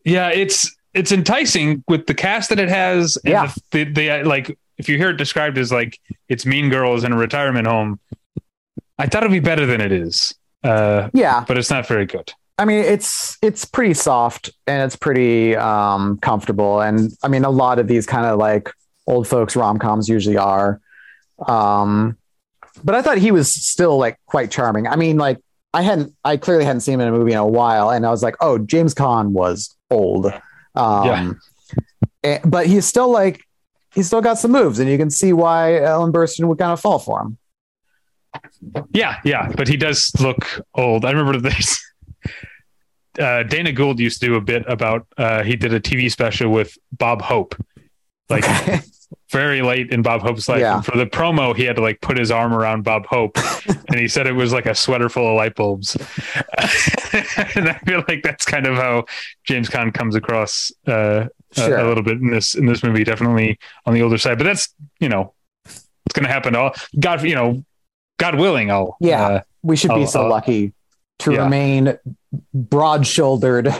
Yeah, it's it's enticing with the cast that it has. And yeah. The, the, the, like, if you hear it described as like it's Mean Girls in a retirement home, I thought it'd be better than it is. Uh, yeah. But it's not very good. I mean, it's it's pretty soft and it's pretty um, comfortable. And I mean, a lot of these kind of like old folks rom-coms usually are. Um, but I thought he was still like quite charming. I mean, like I hadn't I clearly hadn't seen him in a movie in a while. And I was like, oh, James Caan was old. Um, yeah. and, but he's still like he's still got some moves, and you can see why Ellen Burstyn would kind of fall for him. Yeah. Yeah. But he does look old. I remember this. Uh, Dana Gould used to do a bit about uh, he did a T V special with Bob Hope, like very late in Bob Hope's life. Yeah. And for the promo, he had to like put his arm around Bob Hope, and he said it was like a sweater full of light bulbs. And I feel like that's kind of how James Caan comes across uh, sure. a, a little bit in this in this movie. Definitely on the older side, but that's you know it's going to happen. All God, you know, God willing, I'll yeah. Uh, we should I'll, be so I'll, lucky to yeah. remain broad-shouldered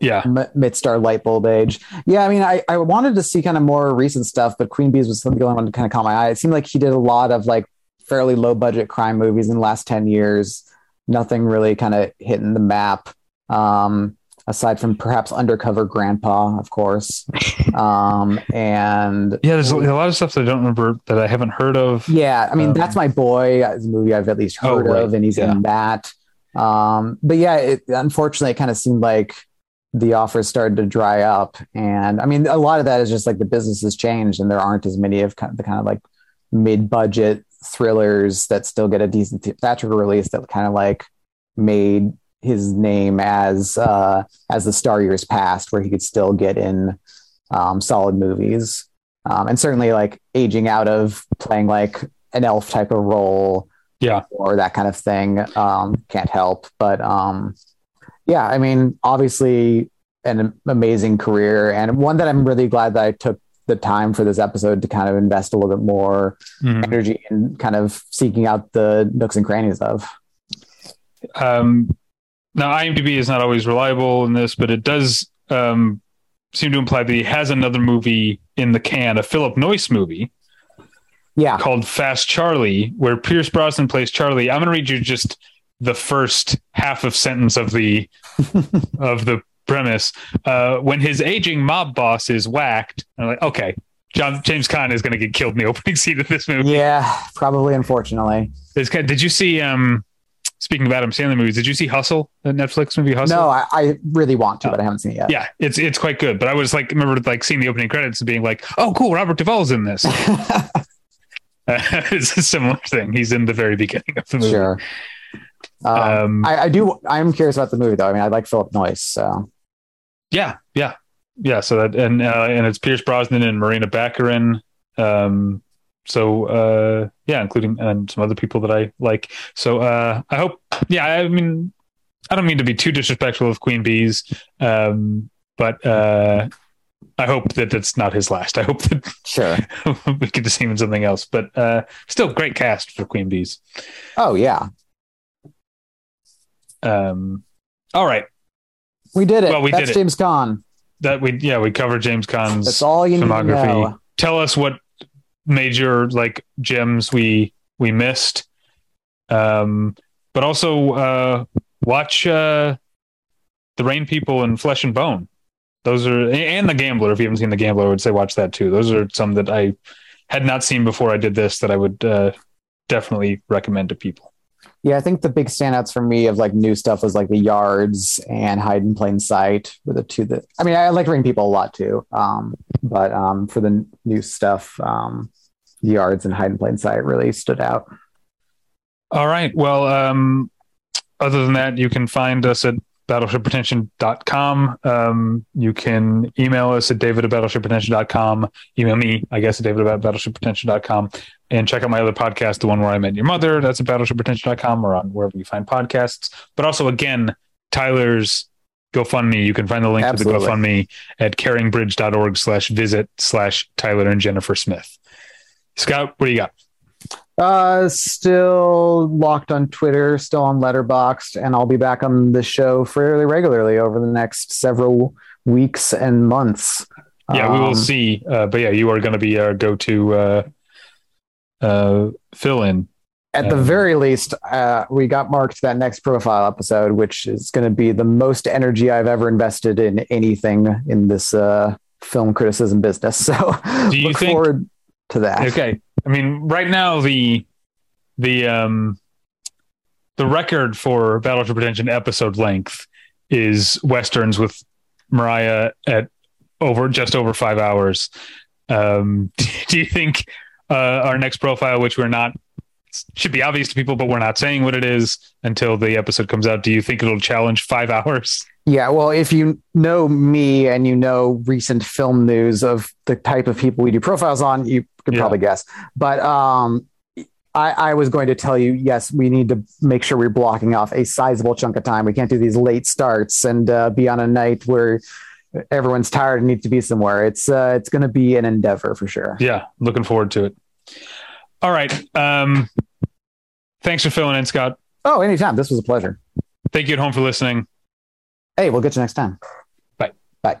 yeah amidst our light bulb age. Yeah, I mean, I, I wanted to see kind of more recent stuff, but Queen Bees was the only one to kind of caught my eye. It seemed like he did a lot of like fairly low-budget crime movies in the last ten years. Nothing really kind of hitting the map, um, aside from perhaps Undercover Grandpa, of course. Um, and yeah, there's a lot of stuff that I don't remember that I haven't heard of. Yeah, I mean, um, That's My Boy is a movie I've at least heard oh, right. of, and he's yeah. in that. Um, but yeah, it, unfortunately, it kind of seemed like the offers started to dry up. And I mean, a lot of that is just like the business has changed and there aren't as many of kind of the kind of like mid-budget thrillers that still get a decent theatrical release that kind of like made his name as, uh, as the star years passed, where he could still get in, um, solid movies. Um, and certainly like aging out of playing like an elf type of role, yeah, or that kind of thing, um can't help but um yeah I mean, obviously an amazing career, and one that I'm really glad that I took the time for this episode to kind of invest a little bit more mm. energy in kind of seeking out the nooks and crannies of. Um now I M D B is not always reliable in this, but it does um seem to imply that he has another movie in the can, a Philip Noyce movie. Yeah, called Fast Charlie, where Pierce Brosnan plays Charlie. I'm going to read you just the first half of sentence of the of the premise. Uh, when his aging mob boss is whacked, I'm like, okay, John, James Caan is going to get killed in the opening scene of this movie. Yeah, probably. Unfortunately, it's kind of, did you see? Um, speaking of Adam Sandler movies, did you see Hustle, the Netflix movie Hustle? No, I, I really want to, oh. but I haven't seen it yet. Yeah, it's it's quite good. But I was like, remember like seeing the opening credits and being like, oh, cool, Robert Duvall's in this. Uh, it's a similar thing. He's in the very beginning of the movie. Sure. Um, um, I, I do. I'm curious about the movie, though. I mean, I like Philip Noyce. So. Yeah, yeah, yeah. So that and uh, and it's Pierce Brosnan and Marina Baccarin. Um, so uh, yeah, including and some other people that I like. So uh, I hope. Yeah, I mean, I don't mean to be too disrespectful of Queen Bees, um, but. Uh, I hope that that's not his last. I hope that sure we get to see him in something else, but uh, still great cast for Queen Bees. Oh yeah. Um. All right, we did it. Well, we that's did it. James Caan. That we yeah we covered James Caan's. That's all you filmography. Need to know. Tell us what major like gems we we missed. Um, but also uh, watch uh, The Rain People and Flesh and Bone. Those are, and The Gambler. If you haven't seen The Gambler, I would say watch that too. Those are some that I had not seen before I did this that I would uh, definitely recommend to people. Yeah, I think the big standouts for me of like new stuff was like The Yards and Hide in Plain Sight were the two that, I mean, I like Rain People a lot too. Um, but um, for the new stuff, um, The Yards and Hide in Plain Sight really stood out. All right. Well, um, other than that, you can find us at battleship retention dot com. Um, you can email us at david at battleship retention dot com. Email me, I guess, at david at battleship retention dot com. And check out my other podcast, the one where I met your mother. That's at battleship retention dot com or on wherever you find podcasts. But also, again, Tyler's GoFundMe. You can find the link Absolutely. to the GoFundMe at caringbridge dot org slash visit slash Tyler and Jennifer Smith. Scott, what do you got? Uh, still locked on Twitter, still on Letterboxd, and I'll be back on the show fairly regularly over the next several weeks and months. Yeah, um, we will see. Uh, but yeah, you are going to be our go-to uh, uh, fill-in. At the very least, uh, we got marked that next profile episode, which is going to be the most energy I've ever invested in anything in this uh, film criticism business. So do you look think- forward to that. Okay. I mean, right now the the um, the record for Battleship Retention episode length is westerns with Mariah at over just over five hours. Um, do you think uh, our next profile, which we're not, should be obvious to people, but we're not saying what it is until the episode comes out, do you think it'll challenge five hours? Yeah, well, if you know me and you know recent film news of the type of people we do profiles on, you could yeah. probably guess. But um, I, I was going to tell you, yes, we need to make sure we're blocking off a sizable chunk of time. We can't do these late starts and uh, be on a night where everyone's tired and needs to be somewhere. It's uh, it's going to be an endeavor for sure. Yeah, looking forward to it. All right. Um, thanks for filling in, Scott. Oh, anytime. This was a pleasure. Thank you at home for listening. Hey, we'll get you next time. Bye. Bye.